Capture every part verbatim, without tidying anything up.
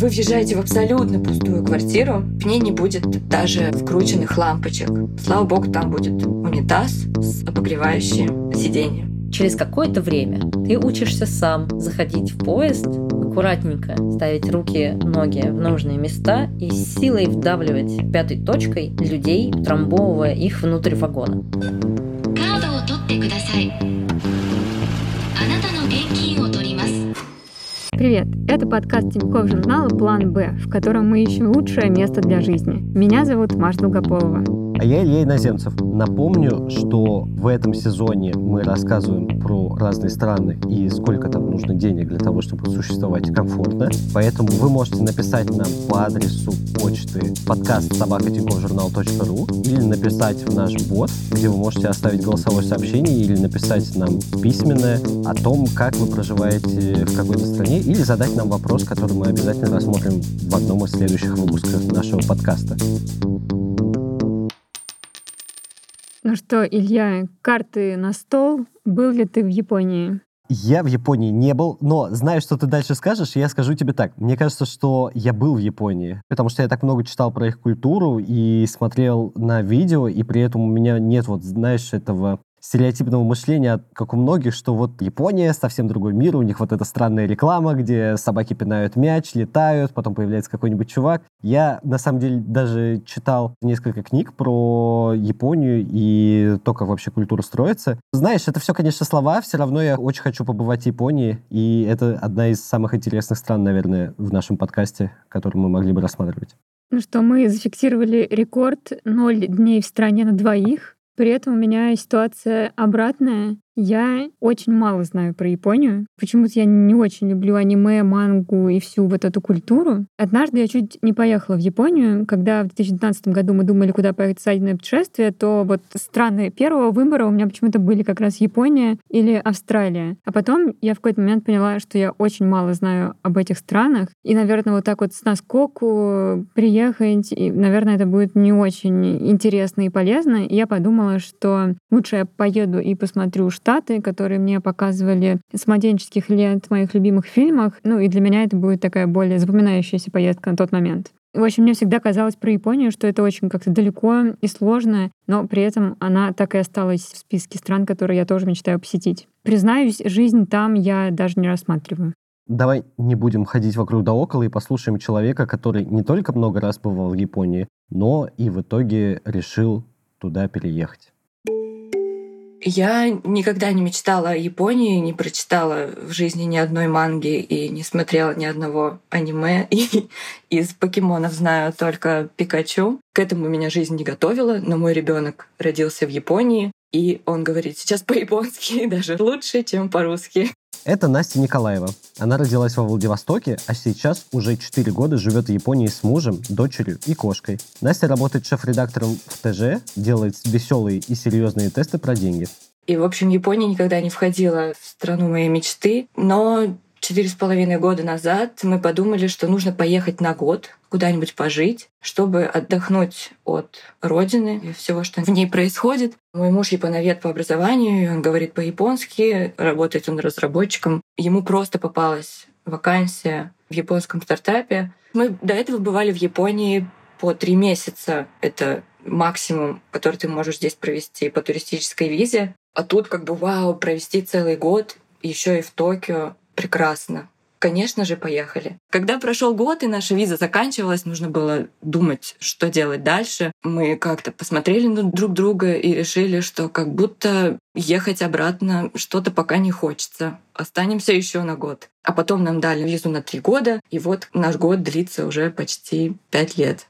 Вы въезжаете в абсолютно пустую квартиру, в ней не будет даже вкрученных лампочек. Слава богу, там будет унитаз с обогревающим сиденьем. Через какое-то время ты учишься сам заходить в поезд, аккуратненько ставить руки, ноги в нужные места и силой вдавливать пятой точкой людей, трамбовывая их внутрь вагона. Привет! Это подкаст Tinkoff журнала «План Б», в котором мы ищем лучшее место для жизни. Меня зовут Маша Долгополова. А я Илья Иноземцев. Напомню, что в этом сезоне мы рассказываем про разные страны и сколько там нужно денег для того, чтобы существовать комфортно. Поэтому вы можете написать нам по адресу почты подкаст собака тинкофф журнал точка ру или написать в наш бот, где вы можете оставить голосовое сообщение или написать нам письменное о том, как вы проживаете в какой-то стране, или задать нам вопрос, который мы обязательно рассмотрим в одном из следующих выпусков нашего подкаста. Ну что, Илья, карты на стол. Был ли ты в Японии? Я в Японии не был, но знаю, что ты дальше скажешь, и я скажу тебе так. Мне кажется, что я был в Японии, потому что я так много читал про их культуру и смотрел на видео, и при этом у меня нет, вот, знаешь, этого стереотипного мышления, как у многих, что вот Япония, совсем другой мир, у них вот эта странная реклама, где собаки пинают мяч, летают, потом появляется какой-нибудь чувак. Я, на самом деле, даже читал несколько книг про Японию и то, как вообще культура строится. Знаешь, это все, конечно, слова, все равно я очень хочу побывать в Японии, и это одна из самых интересных стран, наверное, в нашем подкасте, который мы могли бы рассматривать. Ну что, мы зафиксировали рекорд ноль дней в стране на двоих. При этом у меня ситуация обратная. Я очень мало знаю про Японию. Почему-то я не очень люблю аниме, мангу и всю вот эту культуру. Однажды я чуть не поехала в Японию. Когда в две тысячи девятнадцатом году мы думали, куда поехать в свадебное путешествие, то вот страны первого выбора у меня почему-то были как раз Япония или Австралия. А потом я в какой-то момент поняла, что я очень мало знаю об этих странах. И, наверное, вот так вот с наскоку приехать, и, наверное, это будет не очень интересно и полезно. И я подумала, что лучше я поеду и посмотрю Штаты, которые мне показывали с младенческих лет в моих любимых фильмах. Ну и для меня это будет такая более запоминающаяся поездка на тот момент. В общем, мне всегда казалось про Японию, что это очень как-то далеко и сложно, но при этом она так и осталась в списке стран, которые я тоже мечтаю посетить. Признаюсь, жизнь там я даже не рассматриваю. Давай не будем ходить вокруг да около и послушаем человека, который не только много раз бывал в Японии, но и в итоге решил туда переехать. Я никогда не мечтала о Японии, не прочитала в жизни ни одной манги и не смотрела ни одного аниме. И из покемонов знаю только Пикачу. К этому меня жизнь не готовила, но мой ребенок родился в Японии, и он говорит сейчас по-японски даже лучше, чем по-русски. Это Настя Николаева. Она родилась во Владивостоке, а сейчас уже четыре года живет в Японии с мужем, дочерью и кошкой. Настя работает шеф-редактором в ТЖ, делает веселые и серьезные тесты про деньги. И, в общем, Япония никогда не входила в страну моей мечты, но четыре с половиной года назад мы подумали, что нужно поехать на год куда-нибудь пожить, чтобы отдохнуть от родины и всего, что в ней происходит. Мой муж японовед по образованию, он говорит по-японски, работает он разработчиком. Ему просто попалась вакансия в японском стартапе. Мы до этого бывали в Японии по три месяца. Это максимум, который ты можешь здесь провести по туристической визе. А тут как бы вау, провести целый год, еще и в Токио. Прекрасно. Конечно же, поехали. Когда прошел год и наша виза заканчивалась, нужно было думать, что делать дальше. Мы как-то посмотрели друг друга и решили, что как будто ехать обратно что-то пока не хочется. Останемся еще на год. А потом нам дали визу на три года, и вот наш год длится уже почти пять лет.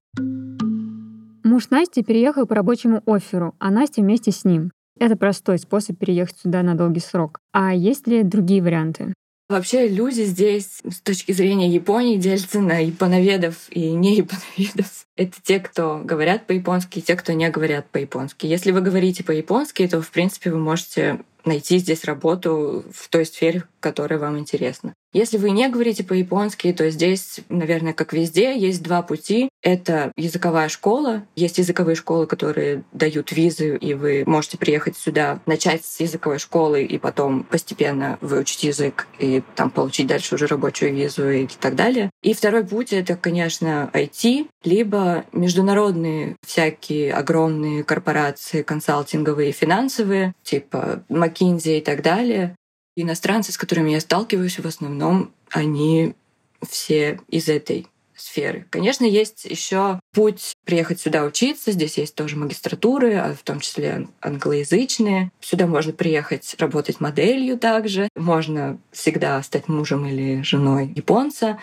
Муж Насти переехал по рабочему офферу, а Настя вместе с ним. Это простой способ переехать сюда на долгий срок. А есть ли другие варианты? Вообще люди здесь с точки зрения Японии делятся на японоведов и неяпоноведов. это те, кто говорят по-японски, и те, кто не говорят по-японски. Если вы говорите по-японски, то, в принципе, вы можете найти здесь работу в той сфере, которая вам интересна. Если вы не говорите по-японски, то здесь, наверное, как везде, есть два пути. Это языковая школа. Есть языковые школы, которые дают визы, и вы можете приехать сюда, начать с языковой школы и потом постепенно выучить язык и там получить дальше уже рабочую визу и так далее. И второй путь — это, конечно, ай ти, либо международные всякие огромные корпорации консалтинговые и финансовые, типа McKinsey и так далее. Иностранцы, с которыми я сталкиваюсь, в основном они все из этой сферы. Конечно, есть еще путь приехать сюда учиться. Здесь есть тоже магистратуры, в том числе англоязычные. Сюда можно приехать работать моделью также. Можно всегда стать мужем или женой японца.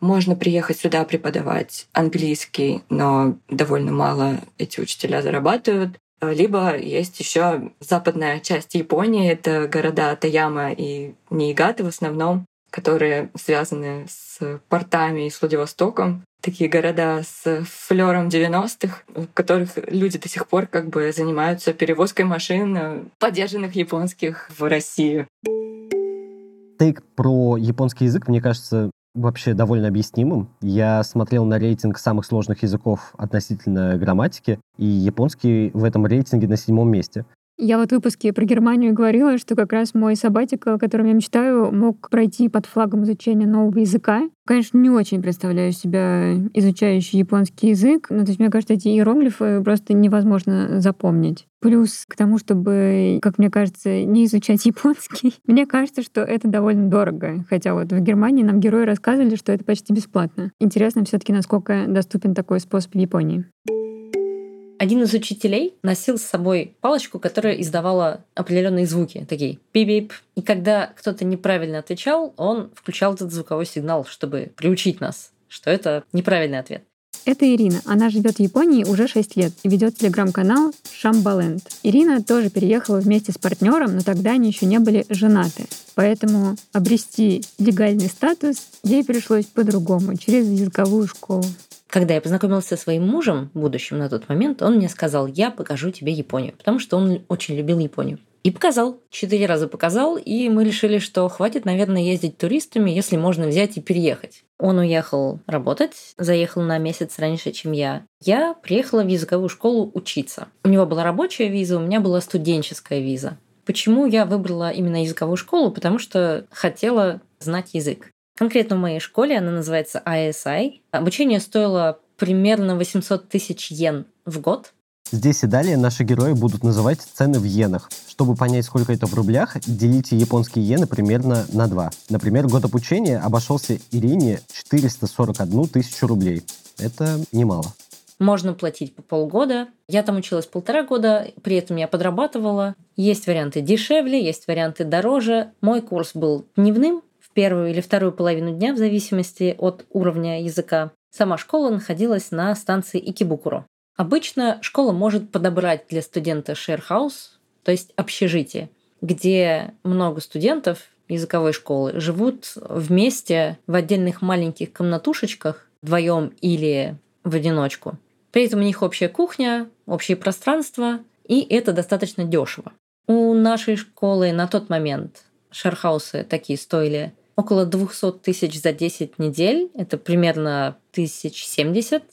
Можно приехать сюда преподавать английский, но довольно мало эти учителя зарабатывают. Либо есть еще западная часть Японии, это города Таяма и Ниигаты в основном, которые связаны с портами и с Владивостоком. Такие города с флером девяностых, в которых люди до сих пор как бы занимаются перевозкой машин, подержанных японских, в Россию. Тейк про японский язык, мне кажется, вообще довольно объяснимым. Я смотрел на рейтинг самых сложных языков относительно грамматики, и японский в этом рейтинге на седьмом месте. Я вот в выпуске про Германию говорила, что как раз мой саббатик, о котором я мечтаю, мог пройти под флагом изучения нового языка. Конечно, не очень представляю себя изучающей японский язык, но то есть, мне кажется, эти иероглифы просто невозможно запомнить. Плюс к тому, чтобы, как мне кажется, не изучать японский, мне кажется, что это довольно дорого. Хотя вот в Германии нам герои рассказывали, что это почти бесплатно. Интересно все-таки, насколько доступен такой способ в Японии. Один из учителей носил с собой палочку, которая издавала определенные звуки, такие пип-пип. И когда кто-то неправильно отвечал, он включал этот звуковой сигнал, чтобы приучить нас, что это неправильный ответ. Это Ирина. Она живет в Японии уже шесть лет и ведет телеграм-канал Shambaland. Ирина тоже переехала вместе с партнером, но тогда они еще не были женаты. Поэтому обрести легальный статус ей пришлось по-другому, через языковую школу. Когда я познакомилась со своим мужем, будущим на тот момент, он мне сказал: я покажу тебе Японию, потому что он очень любил Японию. И показал. Четыре раза показал, и мы решили, что хватит, наверное, ездить туристами, если можно взять и переехать. Он уехал работать, заехал на месяц раньше, чем я. Я приехала в языковую школу учиться. У него была рабочая виза, у меня была студенческая виза. Почему я выбрала именно языковую школу? Потому что хотела знать язык. Конкретно в моей школе, она называется эй эс ай, обучение стоило примерно восемьсот тысяч йен в год. Здесь и далее наши герои будут называть цены в йенах. Чтобы понять, сколько это в рублях, делите японские йены примерно на два. Например, год обучения обошелся Ирине четыреста сорок одну тысячу рублей. Это немало. Можно платить по полгода. Я там училась полтора года, при этом я подрабатывала. Есть варианты дешевле, есть варианты дороже. Мой курс был дневным, первую или вторую половину дня, в зависимости от уровня языка. Сама школа находилась на станции Икебукуро. Обычно школа может подобрать для студента шерхаус, то есть общежитие, где много студентов языковой школы живут вместе в отдельных маленьких комнатушечках, вдвоем или в одиночку. При этом у них общая кухня, общие пространства, и это достаточно дешево. У нашей школы на тот момент шерхаусы такие стоили около двести тысяч за десять недель, это примерно тысяча семьдесят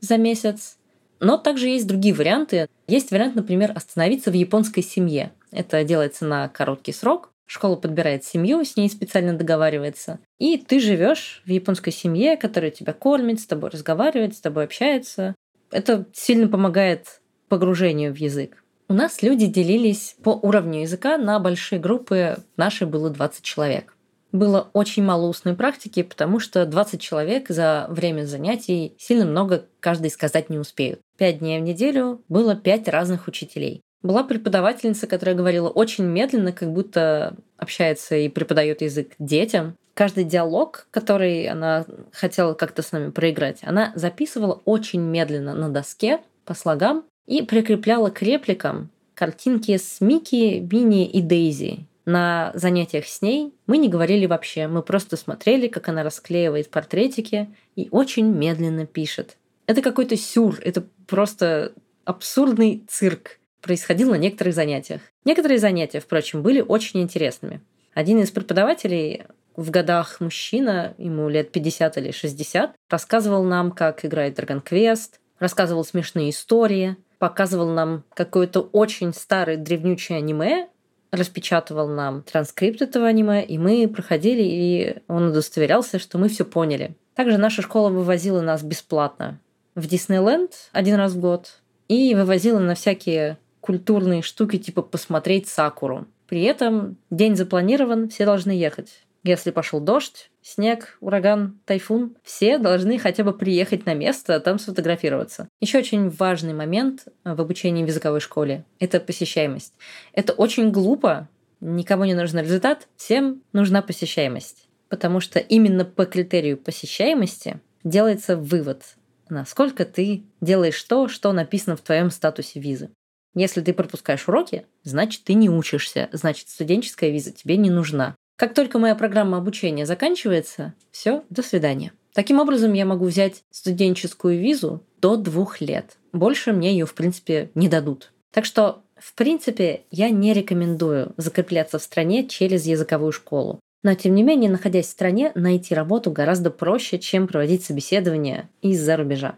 за месяц. Но также есть другие варианты. Есть вариант, например, остановиться в японской семье. Это делается на короткий срок. Школа подбирает семью, с ней специально договаривается. И ты живешь в японской семье, которая тебя кормит, с тобой разговаривает, с тобой общается. Это сильно помогает погружению в язык. У нас люди делились по уровню языка на большие группы. Наши было двадцать человек. Было очень мало устной практики, потому что двадцать человек за время занятий сильно много каждый сказать не успеют. Пять дней в неделю было пять разных учителей. Была преподавательница, которая говорила очень медленно, как будто общается и преподает язык детям. Каждый диалог, который она хотела как-то с нами проиграть, она записывала очень медленно на доске по слогам и прикрепляла к репликам картинки с Микки, Бинни и Дейзи. На занятиях с ней мы не говорили вообще, мы просто смотрели, как она расклеивает портретики и очень медленно пишет. Это какой-то сюр, это просто абсурдный цирк происходил на некоторых занятиях. Некоторые занятия, впрочем, были очень интересными. Один из преподавателей, в годах мужчина, ему лет пятьдесят или шестьдесят, рассказывал нам, как играет Dragon Quest, рассказывал смешные истории, показывал нам какое-то очень старое древнючее аниме, распечатывал нам транскрипт этого аниме, и мы проходили, и он удостоверялся, что мы все поняли. Также наша школа вывозила нас бесплатно в Диснейленд один раз в год и вывозила на всякие культурные штуки, типа посмотреть сакуру. При этом день запланирован, все должны ехать. Если пошел дождь, снег, ураган, тайфун, все должны хотя бы приехать на место, а там сфотографироваться. Еще очень важный момент в обучении в языковой школе – это посещаемость. Это очень глупо, никому не нужен результат, всем нужна посещаемость. Потому что именно по критерию посещаемости делается вывод, насколько ты делаешь то, что написано в твоем статусе визы. Если ты пропускаешь уроки, значит, ты не учишься, значит, студенческая виза тебе не нужна. Как только моя программа обучения заканчивается, все, до свидания. Таким образом, я могу взять студенческую визу до двух лет. Больше мне ее, в принципе, не дадут. Так что, в принципе, я не рекомендую закрепляться в стране через языковую школу. Но, тем не менее, находясь в стране, найти работу гораздо проще, чем проводить собеседование из-за рубежа.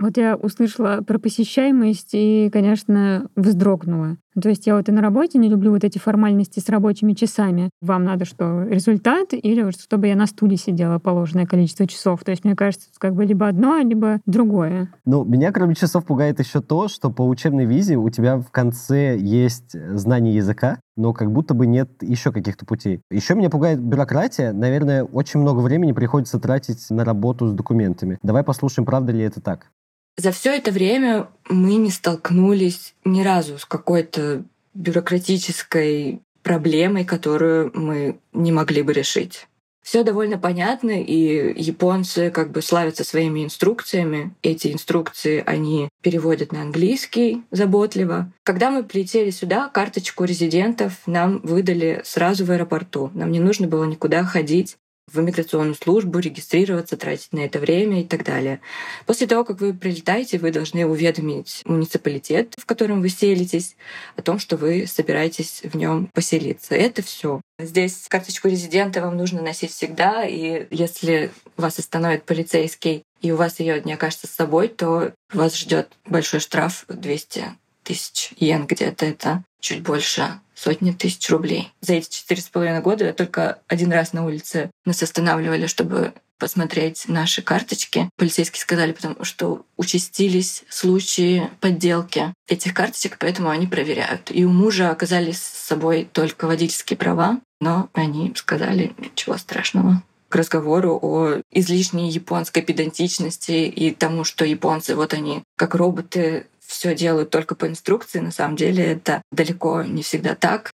Вот я услышала про посещаемость и, конечно, вздрогнула. То есть я вот и на работе не люблю вот эти формальности с рабочими часами. Вам надо что, результат? Или чтобы я на стуле сидела положенное количество часов? То есть мне кажется, как бы либо одно, либо другое. Ну, меня кроме часов пугает еще то, что по учебной визе у тебя в конце есть знание языка, но как будто бы нет еще каких-то путей. Еще меня пугает бюрократия. Наверное, очень много времени приходится тратить на работу с документами. Давай послушаем, правда ли это так. За все это время мы не столкнулись ни разу с какой-то бюрократической проблемой, которую мы не могли бы решить. Все довольно понятно, и японцы как бы славятся своими инструкциями. Эти инструкции они переводят на английский заботливо. Когда мы прилетели сюда, карточку резидентов нам выдали сразу в аэропорту. Нам не нужно было никуда ходить в иммиграционную службу, регистрироваться, тратить на это время и так далее. После того, как вы прилетаете, вы должны уведомить муниципалитет, в котором вы селитесь, о том, что вы собираетесь в нем поселиться. Это все. Здесь карточку резидента вам нужно носить всегда, и если вас остановит полицейский, и у вас ее не окажется с собой, то вас ждет большой штраф двести тысяч йен где-то, это чуть больше сотни тысяч рублей. За эти четыре с половиной года только один раз на улице нас останавливали, чтобы посмотреть наши карточки. Полицейские сказали, потому что участились случаи подделки этих карточек, поэтому они проверяют. И у мужа оказались с собой только водительские права, но они сказали, ничего страшного. К разговору о излишней японской педантичности и тому, что японцы, вот они, как роботы, все делают только по инструкции. На самом деле это далеко не всегда так.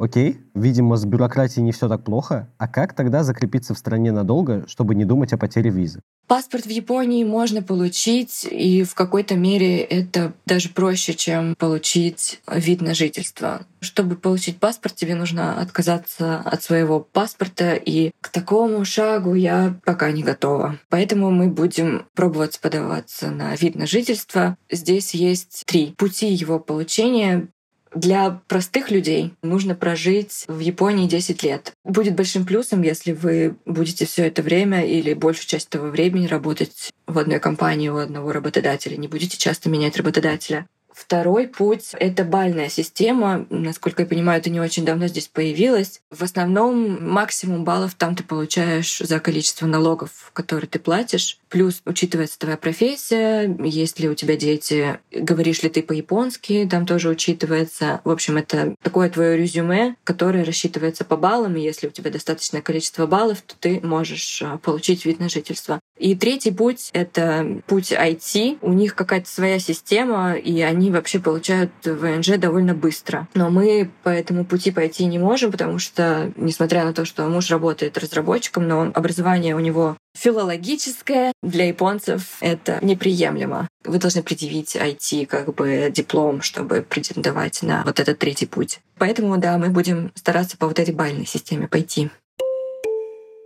Окей, видимо, с бюрократией не все так плохо. А как тогда закрепиться в стране надолго, чтобы не думать о потере визы? Паспорт в Японии можно получить, и в какой-то мере это даже проще, чем получить вид на жительство. Чтобы получить паспорт, тебе нужно отказаться от своего паспорта, и к такому шагу я пока не готова. Поэтому мы будем пробовать подаваться на вид на жительство. Здесь есть три пути его получения. Для простых людей нужно прожить в Японии десять лет. Будет большим плюсом, если вы будете все это время или большую часть этого времени работать в одной компании у одного работодателя, не будете часто менять работодателя. Второй путь — это бальная система. Насколько я понимаю, это не очень давно здесь появилось. В основном максимум баллов там ты получаешь за количество налогов, которые ты платишь. Плюс учитывается твоя профессия, есть ли у тебя дети, говоришь ли ты по-японски, там тоже учитывается. В общем, это такое твое резюме, которое рассчитывается по баллам. И если у тебя достаточное количество баллов, то ты можешь получить вид на жительство. И третий путь — это путь ай ти. У них какая-то своя система, и они вообще получают вэ эн жэ довольно быстро. Но мы по этому пути пойти не можем, потому что, несмотря на то, что муж работает разработчиком, но он, образование у него филологическое, для японцев это неприемлемо. Вы должны предъявить ай ти как бы диплом, чтобы претендовать на вот этот третий путь. Поэтому, да, мы будем стараться по вот этой бальной системе пойти.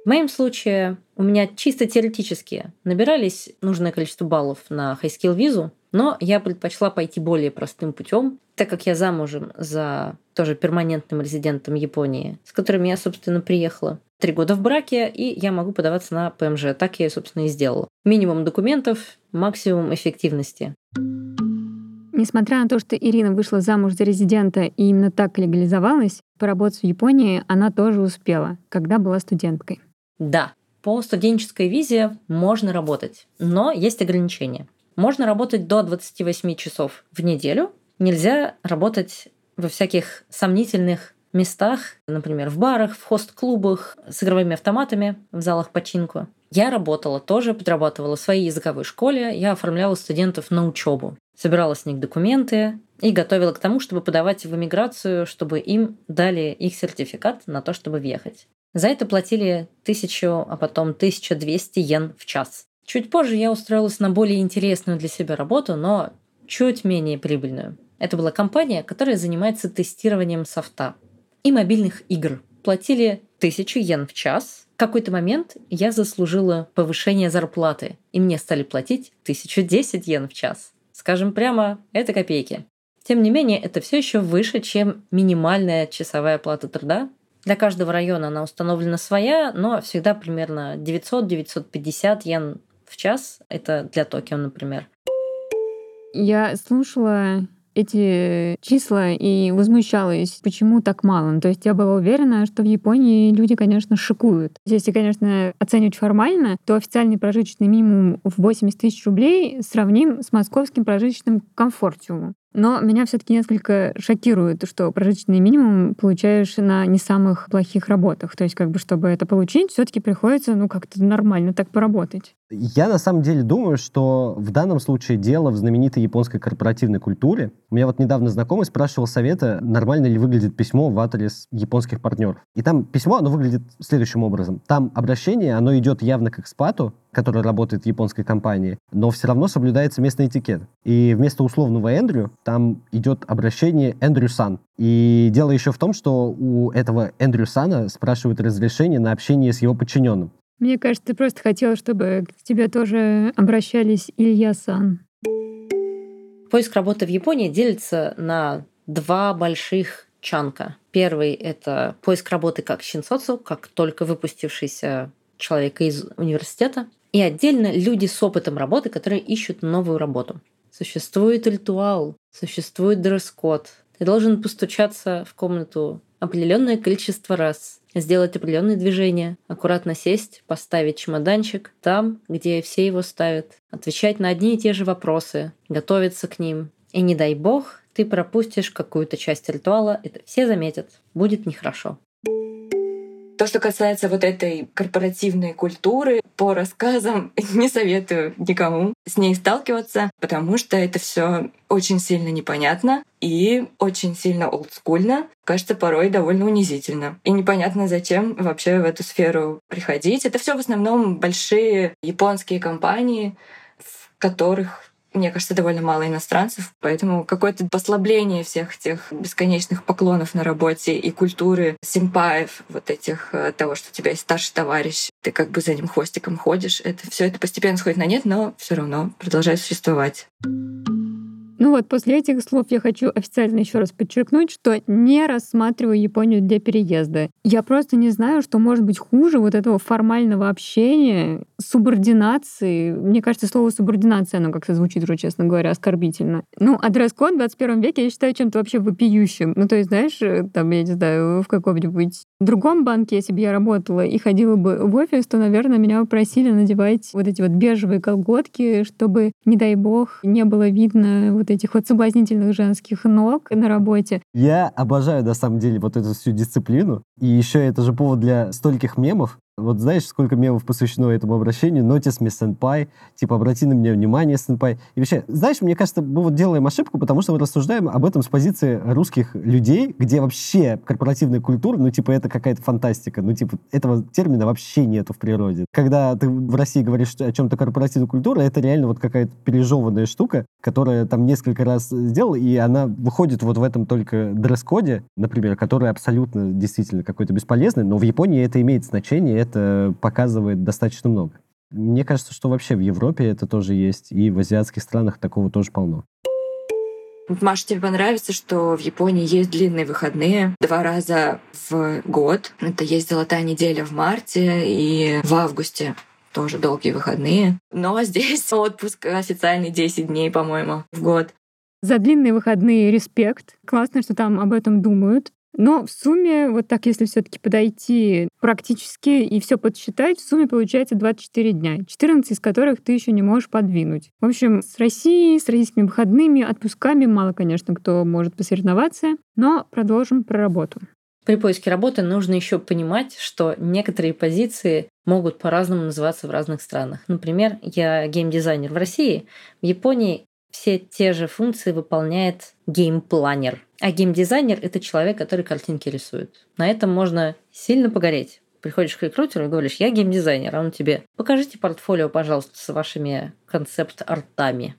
В моем случае у у меня чисто теоретически набирались нужное количество баллов на хайскилл визу, но я предпочла пойти более простым путем, так как я замужем за тоже перманентным резидентом Японии, с которым я, собственно, приехала. Три года в браке, и я могу подаваться на ПМЖ. Так я, собственно, и сделала. Минимум документов, максимум эффективности. Несмотря на то, что Ирина вышла замуж за резидента и именно так легализовалась, поработать в Японии она тоже успела, когда была студенткой. Да, по студенческой визе можно работать, но есть ограничения. Можно работать до двадцати восьми часов в неделю. Нельзя работать во всяких сомнительных местах, например, в барах, в хост-клубах, с игровыми автоматами, в залах починку. Я работала тоже, подрабатывала в своей языковой школе, я оформляла студентов на учебу, собирала с них документы и готовила к тому, чтобы подавать в иммиграцию, чтобы им дали их сертификат на то, чтобы въехать. За это платили тысячу, а потом тысячу двести йен в час. Чуть позже я устроилась на более интересную для себя работу, но чуть менее прибыльную. Это была компания, которая занимается тестированием софта и мобильных игр. Платили тысячу йен в час. В какой-то момент я заслужила повышение зарплаты, и мне стали платить тысячу десять йен в час. Скажем прямо, это копейки. Тем не менее, это все еще выше, чем минимальная часовая оплата труда. Для каждого района она установлена своя, но всегда примерно девятьсот - девятьсот пятьдесят йен в час. Это для Токио, например. Я слушала эти числа и возмущалась, почему так мало. То есть я была уверена, что в Японии люди, конечно, шикуют. Если, конечно, оценивать формально, то официальный прожиточный минимум в восемьдесят тысяч рублей сравним с московским прожиточным комфортиумом. Но меня все-таки несколько шокирует, что прожиточный минимум получаешь на не самых плохих работах. То есть, как бы, чтобы это получить, все-таки приходится, ну, как-то нормально так поработать. Я на самом деле думаю, что в данном случае дело в знаменитой японской корпоративной культуре. У меня вот недавно знакомый спрашивал совета, нормально ли выглядит письмо в адрес японских партнеров. И там письмо, оно выглядит следующим образом. Там обращение, оно идет явно к экспату, который работает в японской компании, но все равно соблюдается местный этикет. И вместо условного Эндрю там идет обращение Эндрю-сан. И дело еще в том, что у этого Эндрю-сана спрашивают разрешение на общение с его подчиненным. Мне кажется, ты просто хотела, чтобы к тебе тоже обращались Илья-сан. Поиск работы в Японии делится на два больших чанка. Первый — это поиск работы как синсоцу, как только выпустившийся человека из университета, и отдельно люди с опытом работы, которые ищут новую работу. Существует ритуал, существует дресс-код. Ты должен постучаться в комнату определенное количество раз, сделать определенные движения, аккуратно сесть, поставить чемоданчик там, где все его ставят, отвечать на одни и те же вопросы, готовиться к ним. И не дай бог, ты пропустишь какую-то часть ритуала, это все заметят, будет нехорошо. То, что касается вот этой корпоративной культуры, по рассказам не советую никому с ней сталкиваться, потому что это все очень сильно непонятно и очень сильно олдскульно, кажется, порой довольно унизительно. И непонятно, зачем вообще в эту сферу приходить. Это все в основном большие японские компании, в которых, мне кажется, довольно мало иностранцев, поэтому какое-то послабление всех этих бесконечных поклонов на работе и культуры симпаев, вот этих того, что у тебя есть старший товарищ, ты как бы за ним хвостиком ходишь. Это все это постепенно сходит на нет, но все равно продолжает существовать. Ну вот, после этих слов я хочу официально еще раз подчеркнуть, что не рассматриваю Японию для переезда. Я просто не знаю, что может быть хуже вот этого формального общения, субординации. Мне кажется, слово «субординация», оно как-то звучит уже, честно говоря, оскорбительно. Ну, а дресс-код в двадцать первом веке я считаю чем-то вообще вопиющим. Ну, то есть, знаешь, там, я не знаю, в каком-нибудь другом банке, если бы я работала и ходила бы в офис, то, наверное, меня попросили надевать вот эти вот бежевые колготки, чтобы, не дай бог, не было видно вот этих вот соблазнительных женских ног на работе. Я обожаю, на самом деле, вот эту всю дисциплину. И еще это же повод для стольких мемов. Вот знаешь, сколько мемов посвящено этому обращению? Notice me, senpai. Типа, обрати на меня внимание, senpai. И вообще, знаешь, мне кажется, мы вот делаем ошибку, потому что мы рассуждаем об этом с позиции русских людей, где вообще корпоративная культура, ну, типа, это какая-то фантастика. Ну, типа, этого термина вообще нету в природе. Когда ты в России говоришь о чем-то корпоративной культуре, это реально вот какая-то пережеванная штука, которая там несколько раз сделала, и она выходит вот в этом только дресс-коде, например, который абсолютно действительно какой-то бесполезный, но в Японии это имеет значение, это показывает достаточно много. Мне кажется, что вообще в Европе это тоже есть, и в азиатских странах такого тоже полно. Маша, тебе понравится, что в Японии есть длинные выходные два раза в год. Это есть золотая неделя в марте и в августе. Тоже долгие выходные. Но здесь отпуск официальный десять дней, по-моему, в год. За длинные выходные респект. Классно, что там об этом думают. Но в сумме, вот так, если все-таки подойти практически и все подсчитать, в сумме получается двадцать четыре дня, четырнадцать из которых ты еще не можешь подвинуть. В общем, с Россией, с российскими выходными, отпусками мало, конечно, кто может посоревноваться, но продолжим про работу. При поиске работы нужно еще понимать, что некоторые позиции могут по-разному называться в разных странах. Например, я геймдизайнер в России, в Японии все те же функции выполняет геймпланер. А геймдизайнер — это человек, который картинки рисует. На этом можно сильно погореть. Приходишь к рекрутеру и говоришь: я геймдизайнер, а он тебе: покажите портфолио, пожалуйста, с вашими концепт-артами.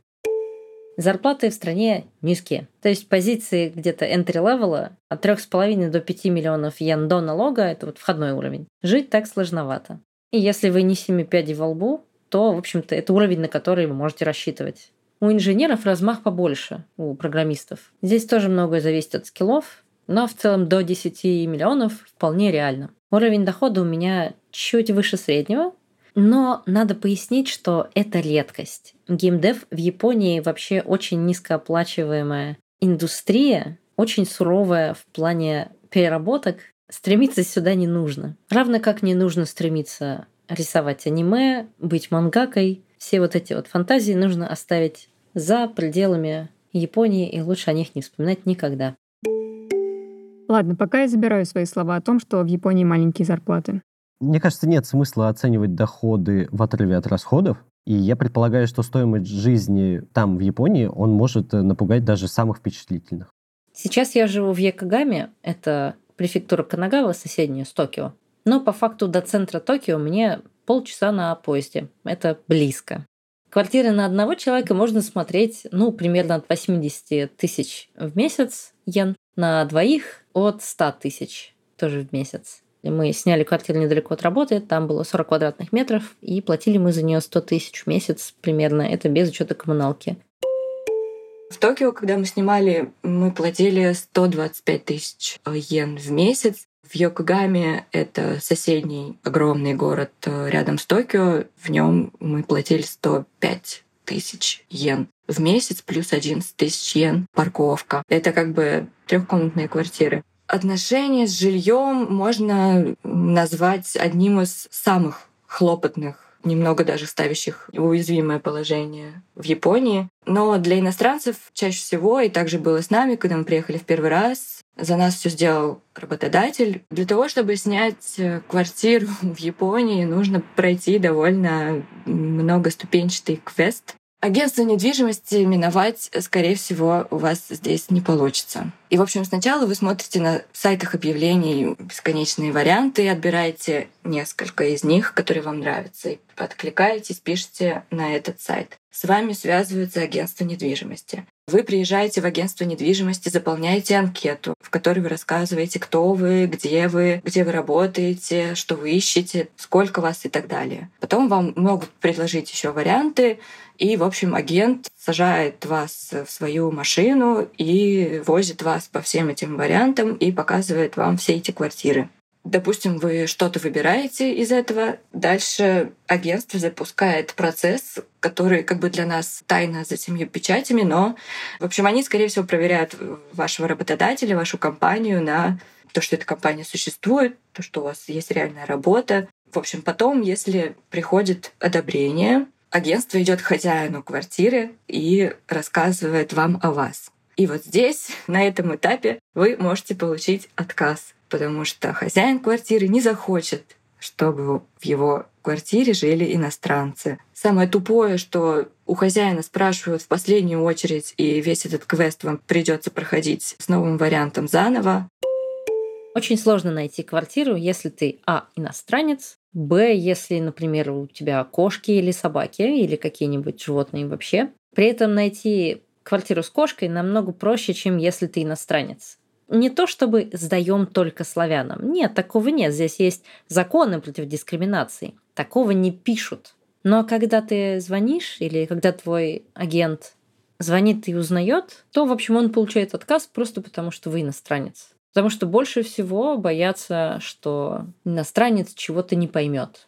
Зарплаты в стране низкие. То есть позиции где-то entry-level от три с половиной до пяти миллионов йен до налога — это вот входной уровень. Жить так сложновато. И если вы не семи пядей во лбу, то, в общем-то, это уровень, на который вы можете рассчитывать. У инженеров размах побольше, у программистов. Здесь тоже многое зависит от скиллов, но в целом до десяти миллионов вполне реально. Уровень дохода у меня чуть выше среднего, но надо пояснить, что это редкость. Геймдев в Японии вообще очень низкооплачиваемая индустрия, очень суровая в плане переработок. Стремиться сюда не нужно. Равно как не нужно стремиться рисовать аниме, быть мангакой. Все вот эти вот фантазии нужно оставить за пределами Японии, и лучше о них не вспоминать никогда. Ладно, пока я забираю свои слова о том, что в Японии маленькие зарплаты. Мне кажется, нет смысла оценивать доходы в отрыве от расходов, и я предполагаю, что стоимость жизни там, в Японии, он может напугать даже самых впечатлительных. Сейчас я живу в Йокогаме, это префектура Канагава, соседняя с Токио, но по факту до центра Токио мне полчаса на поезде. Это близко. Квартиры на одного человека можно смотреть, ну, примерно от восемьдесят тысяч в месяц йен, на двоих от сто тысяч тоже в месяц. И мы сняли квартиру недалеко от работы, там было сорок квадратных метров, и платили мы за нее сто тысяч в месяц примерно, это без учета коммуналки. В Токио, когда мы снимали, мы платили сто двадцать пять тысяч йен в месяц. В Йокогаме, это соседний огромный город рядом с Токио, в нем мы платили сто пять тысяч йен в месяц, плюс одиннадцать тысяч йен парковка. Это как бы трехкомнатные квартиры. Отношения с жильем можно назвать одним из самых хлопотных, немного даже ставящих уязвимое положение в Японии. Но для иностранцев чаще всего, и также было с нами, когда мы приехали в первый раз, за нас все сделал работодатель. Для того, чтобы снять квартиру в Японии, нужно пройти довольно многоступенчатый квест. Агентство недвижимости миновать, скорее всего, у вас здесь не получится. И, в общем, сначала вы смотрите на сайтах объявлений бесконечные варианты, отбираете несколько из них, которые вам нравятся, и откликаетесь, пишете на этот сайт. С вами связываются агентства недвижимости. Вы приезжаете в агентство недвижимости, заполняете анкету, в которой вы рассказываете, кто вы, где вы, где вы работаете, что вы ищете, сколько вас и так далее. Потом вам могут предложить еще варианты, и, в общем, агент сажает вас в свою машину и возит вас по всем этим вариантам и показывает вам все эти квартиры. Допустим, вы что-то выбираете из этого, дальше агентство запускает процесс, который как бы для нас тайна за семью печатями, но, в общем, они, скорее всего, проверяют вашего работодателя, вашу компанию на то, что эта компания существует, то, что у вас есть реальная работа. В общем, потом, если приходит одобрение, агентство идет к хозяину квартиры и рассказывает вам о вас. И вот здесь, на этом этапе, вы можете получить отказ, потому что хозяин квартиры не захочет, чтобы в его квартире жили иностранцы. Самое тупое, что у хозяина спрашивают в последнюю очередь, и весь этот квест вам придется проходить с новым вариантом заново. Очень сложно найти квартиру, если ты а. иностранец, б. если, например, у тебя кошки или собаки, или какие-нибудь животные вообще. При этом найти квартиру с кошкой намного проще, чем если ты иностранец. не то чтобы сдаем только славянам. Нет, такого нет. Здесь есть законы против дискриминации. Такого не пишут. Но когда ты звонишь или когда твой агент звонит и узнает, то, в общем, он получает отказ просто потому, что вы иностранец. Потому что больше всего боятся, что иностранец чего-то не поймет.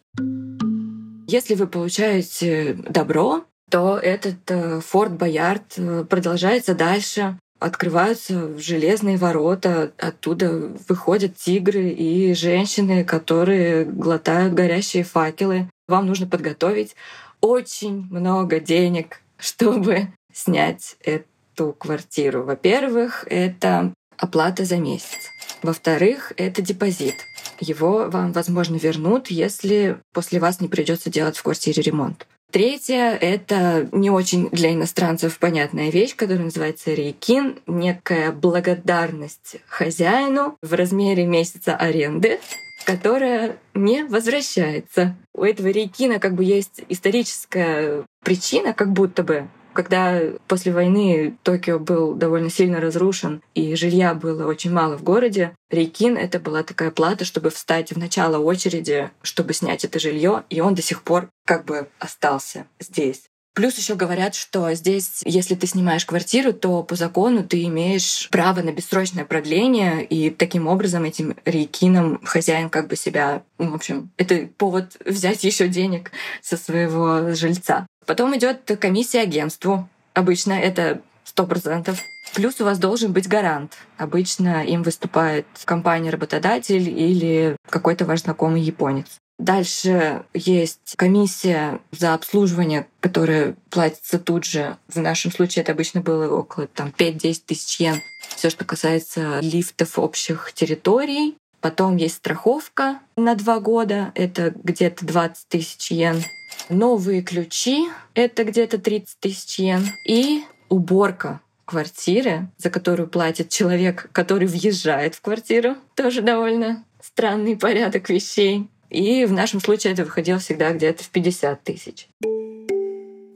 Если вы получаете добро, то этот Форт Боярд продолжается дальше. Открываются железные ворота, оттуда выходят тигры и женщины, которые глотают горящие факелы. Вам нужно подготовить очень много денег, чтобы снять эту квартиру. Во-первых, это оплата за месяц. Во-вторых, это депозит. Его вам, возможно, вернут, если после вас не придется делать в квартире ремонт. Третье — это не очень для иностранцев понятная вещь, которая называется рейкин, некая благодарность хозяину в размере месяца аренды, которая не возвращается. У этого рейкина как бы есть историческая причина, как будто бы, когда после войны Токио был довольно сильно разрушен и жилья было очень мало в городе, рейкин — это была такая плата, чтобы встать в начало очереди, чтобы снять это жилье, и он до сих пор как бы остался здесь. Плюс еще говорят, что здесь, если ты снимаешь квартиру, то по закону ты имеешь право на бессрочное продление, и таким образом этим рейкином хозяин как бы себя, ну, в общем, это повод взять еще денег со своего жильца. Потом идет комиссия агентству. Обычно это сто процентов. Плюс у вас должен быть гарант. Обычно им выступает компания-работодатель или какой-то ваш знакомый японец. Дальше есть комиссия за обслуживание, которая платится тут же. В нашем случае это обычно было около там, пять-десять тысяч йен. Все, что касается лифтов общих территорий. Потом есть страховка на два года. Это где-то двадцать тысяч йен. Новые ключи — это где-то тридцать тысяч йен. И уборка квартиры, за которую платит человек, который въезжает в квартиру. Тоже довольно странный порядок вещей. И в нашем случае это выходило всегда где-то в пятьдесят тысяч.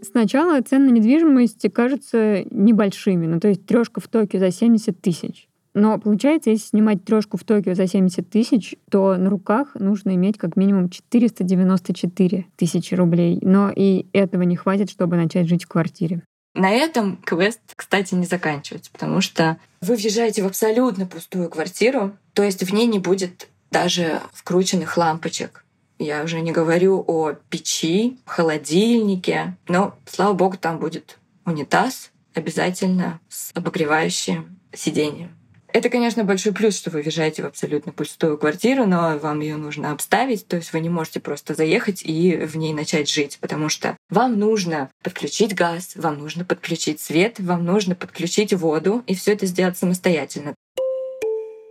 Сначала цены на недвижимость кажутся небольшими. Ну, то есть трёшка в Токио за семьдесят тысяч. Но получается, если снимать трёшку в Токио за семьдесят тысяч, то на руках нужно иметь как минимум четыреста девяносто четыре тысячи рублей. Но и этого не хватит, чтобы начать жить в квартире. На этом квест, кстати, не заканчивается, потому что вы въезжаете в абсолютно пустую квартиру, то есть в ней не будет даже вкрученных лампочек. Я уже не говорю о печи, холодильнике, но, слава богу, там будет унитаз обязательно с обогревающим сиденьем. Это, конечно, большой плюс, что вы въезжаете в абсолютно пустую квартиру, но вам ее нужно обставить, то есть вы не можете просто заехать и в ней начать жить, потому что вам нужно подключить газ, вам нужно подключить свет, вам нужно подключить воду, и все это сделать самостоятельно.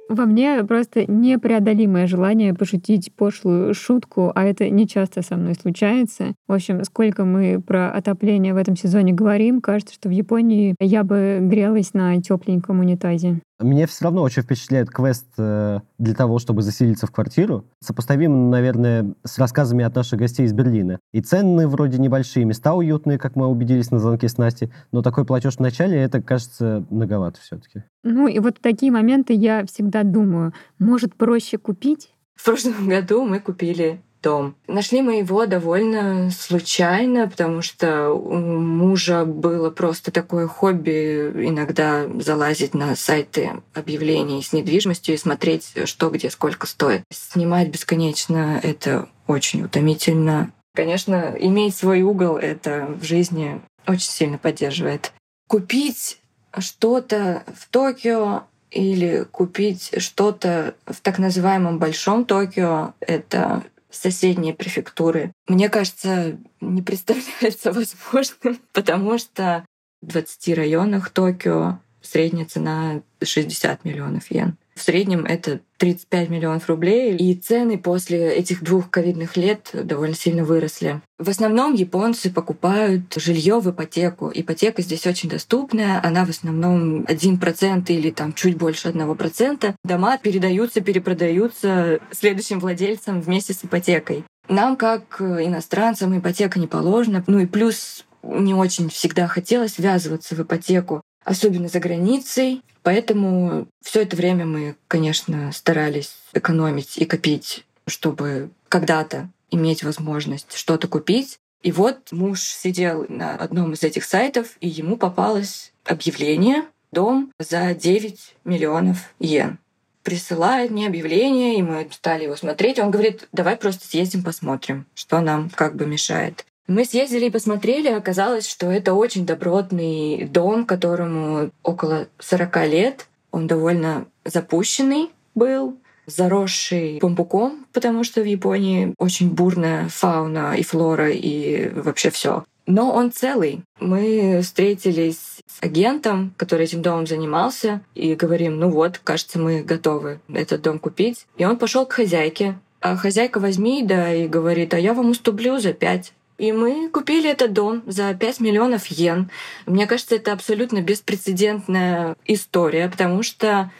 Во мне просто непреодолимое желание пошутить пошлую шутку, а это не часто со мной случается. В общем, сколько мы про отопление в этом сезоне говорим, кажется, что в Японии я бы грелась на тепленьком унитазе. Мне все равно очень впечатляет квест для того, чтобы заселиться в квартиру. Сопоставим, наверное, с рассказами от наших гостей из Берлина. И цены вроде небольшие, места уютные, как мы убедились на звонке с Настей, но такой платеж в начале, это, кажется, многовато все-таки. Ну и вот в такие моменты я всегда думаю, может, проще купить? В прошлом году мы купили дом. Нашли мы его довольно случайно, потому что у мужа было просто такое хобби иногда залазить на сайты объявлений с недвижимостью и смотреть, что где, сколько стоит. Снимать бесконечно — это очень утомительно. Конечно, иметь свой угол — это в жизни очень сильно поддерживает. Купить что-то в Токио или купить что-то в так называемом Большом Токио — это соседние префектуры, мне кажется, не представляется возможным, потому что в двадцати районах Токио средняя цена шестьдесят миллионов йен. В среднем это тридцать пять миллионов рублей, и цены после этих двух ковидных лет довольно сильно выросли. В основном японцы покупают жилье в ипотеку. Ипотека здесь очень доступная, она в основном один процент или там чуть больше одного процента. Дома передаются, перепродаются следующим владельцам вместе с ипотекой. Нам, как иностранцам, ипотека не положена, ну и плюс не очень всегда хотелось ввязываться в ипотеку. особенно за границей. Поэтому все это время мы, конечно, старались экономить и копить, чтобы когда-то иметь возможность что-то купить. И вот муж сидел на одном из этих сайтов, и ему попалось объявление «Дом за девять миллионов йен». Присылает мне объявление, и мы стали его смотреть. Он говорит, давай просто съездим, посмотрим, что нам как бы мешает. Мы съездили и посмотрели, оказалось, что это очень добротный дом, которому около сорок лет. Он довольно запущенный был, заросший бамбуком, потому что в Японии очень бурная фауна и флора, и вообще все. Но он целый. Мы встретились с агентом, который этим домом занимался, и говорим, ну вот, кажется, мы готовы этот дом купить. И он пошел к хозяйке. А хозяйка возьми, да, и говорит, а я вам уступлю за пять. И мы купили этот дом за пять миллионов йен. Мне кажется, это абсолютно беспрецедентная история, потому что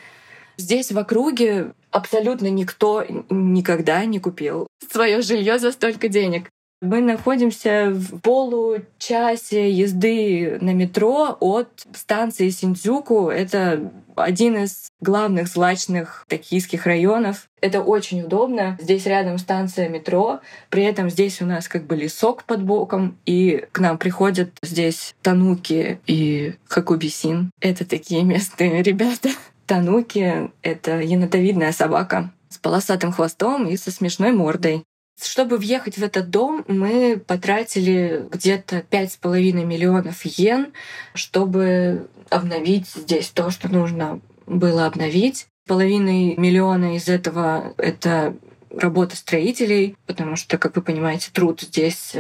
здесь в округе абсолютно никто никогда не купил свое жилье за столько денег. Мы находимся в получасе езды на метро от станции Синдзюку. Это один из главных злачных токийских районов. Это очень удобно. Здесь рядом станция метро. При этом здесь у нас как бы лесок под боком. И к нам приходят здесь тануки и хакубисин. Это такие местные ребята. Тануки — это енотовидная собака с полосатым хвостом и со смешной мордой. Чтобы въехать в этот дом, мы потратили где-то пять с половиной миллионов йен, чтобы обновить здесь то, что нужно было обновить. Половиной миллиона из этого — это работа строителей, потому что, как вы понимаете, труд здесь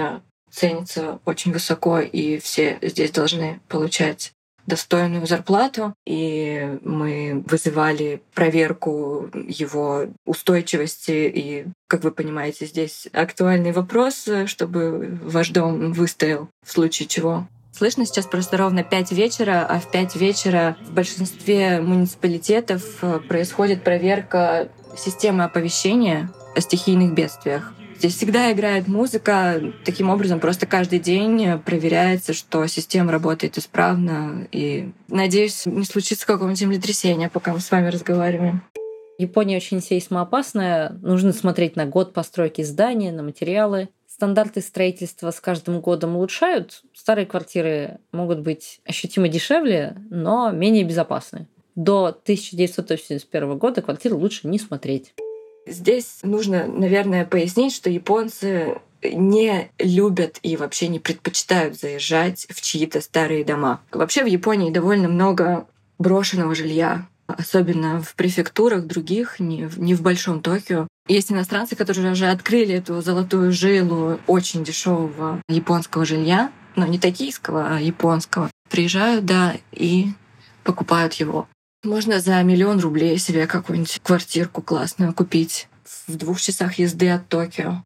ценится очень высоко, и все здесь должны получать достойную зарплату. И мы вызывали проверку его устойчивости. И, как вы понимаете, здесь актуальный вопрос, чтобы ваш дом выстоял в случае чего. Слышно сейчас просто ровно пять вечера, а в пять вечера в большинстве муниципалитетов происходит проверка системы оповещения о стихийных бедствиях. Здесь всегда играет музыка. Таким образом, просто каждый день проверяется, что система работает исправно. И, надеюсь, не случится какого-нибудь землетрясения, пока мы с вами разговариваем. Япония очень сейсмоопасная. Нужно смотреть на год постройки здания, на материалы. Стандарты строительства с каждым годом улучшают. Старые квартиры могут быть ощутимо дешевле, но менее безопасны. До тысяча девятьсот восемьдесят первого года квартиры лучше не смотреть. Здесь нужно, наверное, пояснить, что японцы не любят и вообще не предпочитают заезжать в чьи-то старые дома. Вообще в Японии довольно много брошенного жилья, особенно в префектурах других, не в, не в Большом Токио. Есть иностранцы, которые уже открыли эту золотую жилу очень дешевого японского жилья, но не токийского, а японского. Приезжают, да, и покупают его. Можно за миллион рублей себе какую-нибудь квартирку классную купить в двух часах езды от Токио.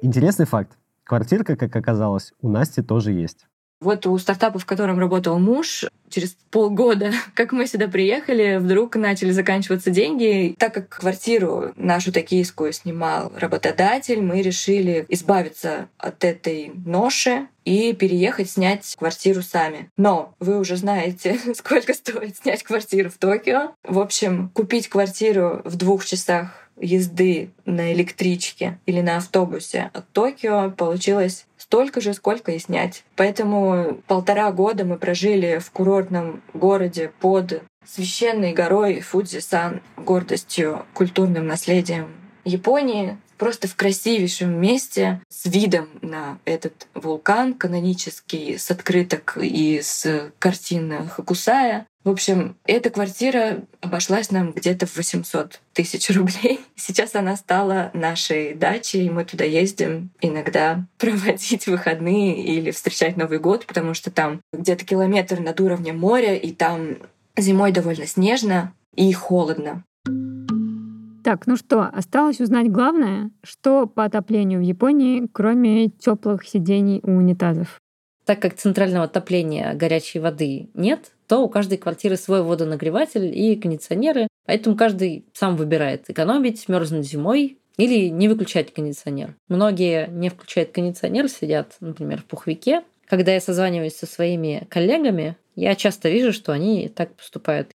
Интересный факт. Квартирка, как оказалось, у Насти тоже есть. Вот у стартапа, в котором работал муж, через полгода, как мы сюда приехали, вдруг начали заканчиваться деньги. Так как квартиру нашу токийскую снимал работодатель, мы решили избавиться от этой ноши и переехать, снять квартиру сами. Но вы уже знаете, сколько стоит снять квартиру в Токио. В общем, купить квартиру в двух часах езды на электричке или на автобусе от Токио получилось столько же, сколько и снять. Поэтому полтора года мы прожили в курортном городе под священной горой Фудзи-сан, гордостью, культурным наследием Японии. Просто в красивейшем месте с видом на этот вулкан канонический, с открыток и с картин Хокусая. В общем, эта квартира обошлась нам где-то в восемьсот тысяч рублей. Сейчас она стала нашей дачей, и мы туда ездим иногда проводить выходные или встречать Новый год, потому что там где-то километр над уровнем моря, и там зимой довольно снежно и холодно. Так, ну что, осталось узнать главное, что по отоплению в Японии, кроме теплых сидений у унитазов. Так как центрального отопления горячей воды нет, то у каждой квартиры свой водонагреватель и кондиционеры, поэтому каждый сам выбирает экономить, мерзнуть зимой или не выключать кондиционер. Многие не включают кондиционер, сидят, например, в пуховике. Когда я созваниваюсь со своими коллегами, Я часто вижу, что они так поступают.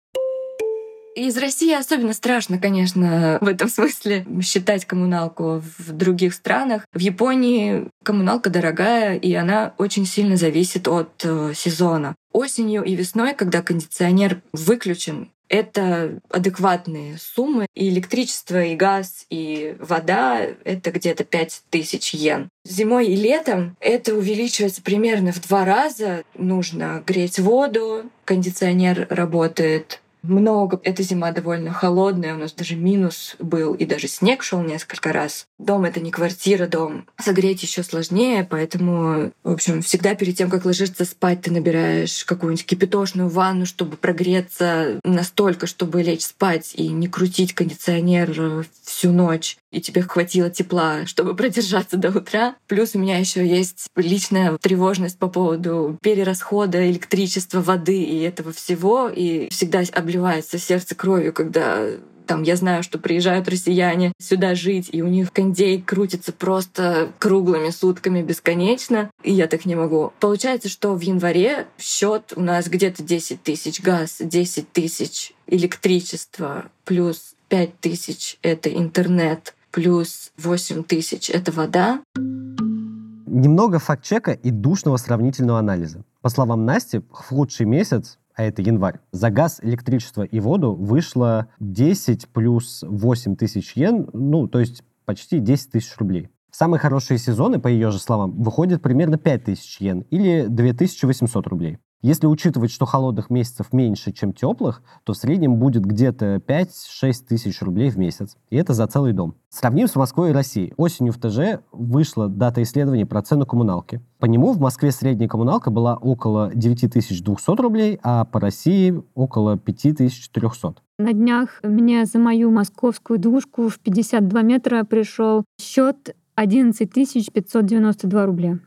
Из России особенно страшно, конечно, в этом смысле считать коммуналку в других странах. В Японии коммуналка дорогая, и она очень сильно зависит от сезона. Осенью и весной, когда кондиционер выключен, это адекватные суммы. И электричество, и газ, и вода — это где-то пять тысяч йен. Зимой и летом это увеличивается примерно в два раза. Нужно греть воду, кондиционер работает много. Эта зима довольно холодная, у нас даже минус был, и даже снег шел несколько раз. Дом — это не квартира, дом. Согреть еще сложнее, поэтому, в общем, всегда перед тем, как ложиться спать, ты набираешь какую-нибудь кипяточную ванну, чтобы прогреться настолько, чтобы лечь спать и не крутить кондиционер всю ночь, и тебе хватило тепла, чтобы продержаться до утра. Плюс у меня еще есть личная тревожность по поводу перерасхода электричества, воды и этого всего, и всегда обливается сердце кровью, когда там я знаю, что приезжают россияне сюда жить, и у них кондей крутится просто круглыми сутками бесконечно, и я так не могу. Получается, что в январе счет у нас где-то десять тысяч газ, десять тысяч электричество, плюс пять тысяч — это интернет, плюс восемь тысяч — это вода. Немного факт-чека и душного сравнительного анализа. По словам Насти, в худший месяц, а это январь, за газ, электричество и воду вышло десять плюс восемь тысяч йен, ну, то есть почти десять тысяч рублей. Самые хорошие сезоны, по ее же словам, выходят примерно пять тысяч йен или две тысячи восемьсот рублей. Если учитывать, что холодных месяцев меньше, чем теплых, то в среднем будет где-то пять-шесть тысяч рублей в месяц. И это за целый дом. Сравним с Москвой и Россией. Осенью в тэ жэ вышла дата исследования про цену коммуналки. По нему в Москве средняя коммуналка была около девять тысяч двести рублей, а по России около пять тысяч триста. На днях мне за мою московскую двушку в пятьдесят два метра пришел счет одиннадцать тысяч пятьсот девяносто два рубля.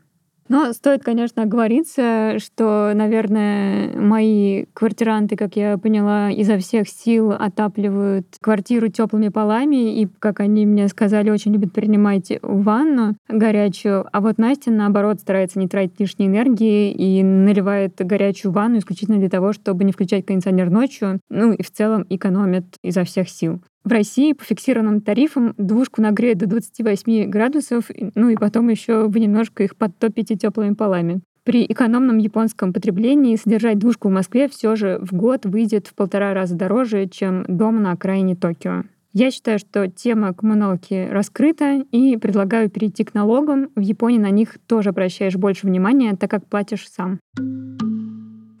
Но стоит, конечно, оговориться, что, наверное, мои квартиранты, как я поняла, изо всех сил отапливают квартиру теплыми полами и, как они мне сказали, очень любят принимать ванну горячую. А вот Настя, наоборот, старается не тратить лишней энергии и наливает горячую ванну исключительно для того, чтобы не включать кондиционер ночью. Ну и в целом экономит изо всех сил. В России по фиксированным тарифам двушку нагреют до двадцати восьми градусов, ну и потом еще вы немножко их подтопите теплыми полами. При экономном японском потреблении содержать двушку в Москве все же в год выйдет в полтора раза дороже, чем дом на окраине Токио. Я считаю, что тема коммуналки раскрыта, и предлагаю перейти к налогам. В Японии на них тоже обращаешь больше внимания, так как платишь сам.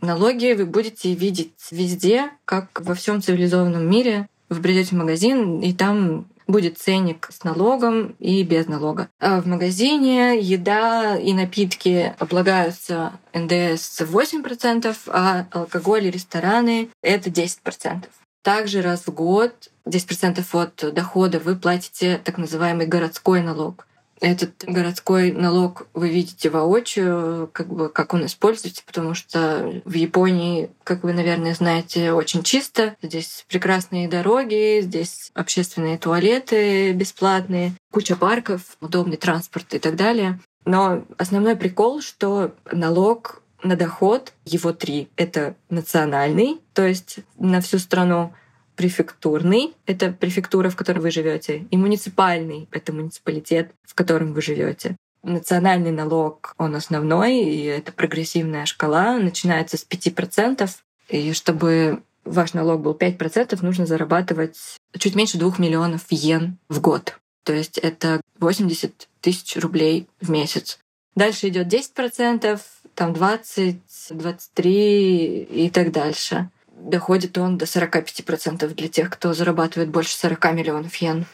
Налоги вы будете видеть везде, как во всем цивилизованном мире. Вы придете в магазин, и там будет ценник с налогом и без налога. А в магазине еда и напитки облагаются эн дэ эс восемь процентов, а алкоголь и рестораны — это десять процентов. Также раз в год десять процентов от дохода вы платите так называемый городской налог. Этот городской налог вы видите воочию, как бы как он используется, потому что в Японии, как вы, наверное, знаете, очень чисто. Здесь прекрасные дороги, здесь общественные туалеты бесплатные, куча парков, удобный транспорт и так далее. Но основной прикол, что налог на доход, его три, это национальный, то есть на всю страну. Префектурный — это префектура, в которой вы живете, и муниципальный — это муниципалитет, в котором вы живете. Национальный налог, он основной, и это прогрессивная шкала, начинается с пяти процентов. И чтобы ваш налог был пять процентов, нужно зарабатывать чуть меньше двух миллионов йен в год. То есть это восемьдесят тысяч рублей в месяц. Дальше идет десять процентов, там двадцать, двадцать три и так дальше. Доходит он до сорока пяти процентов для тех, кто зарабатывает больше сорока миллионов йен.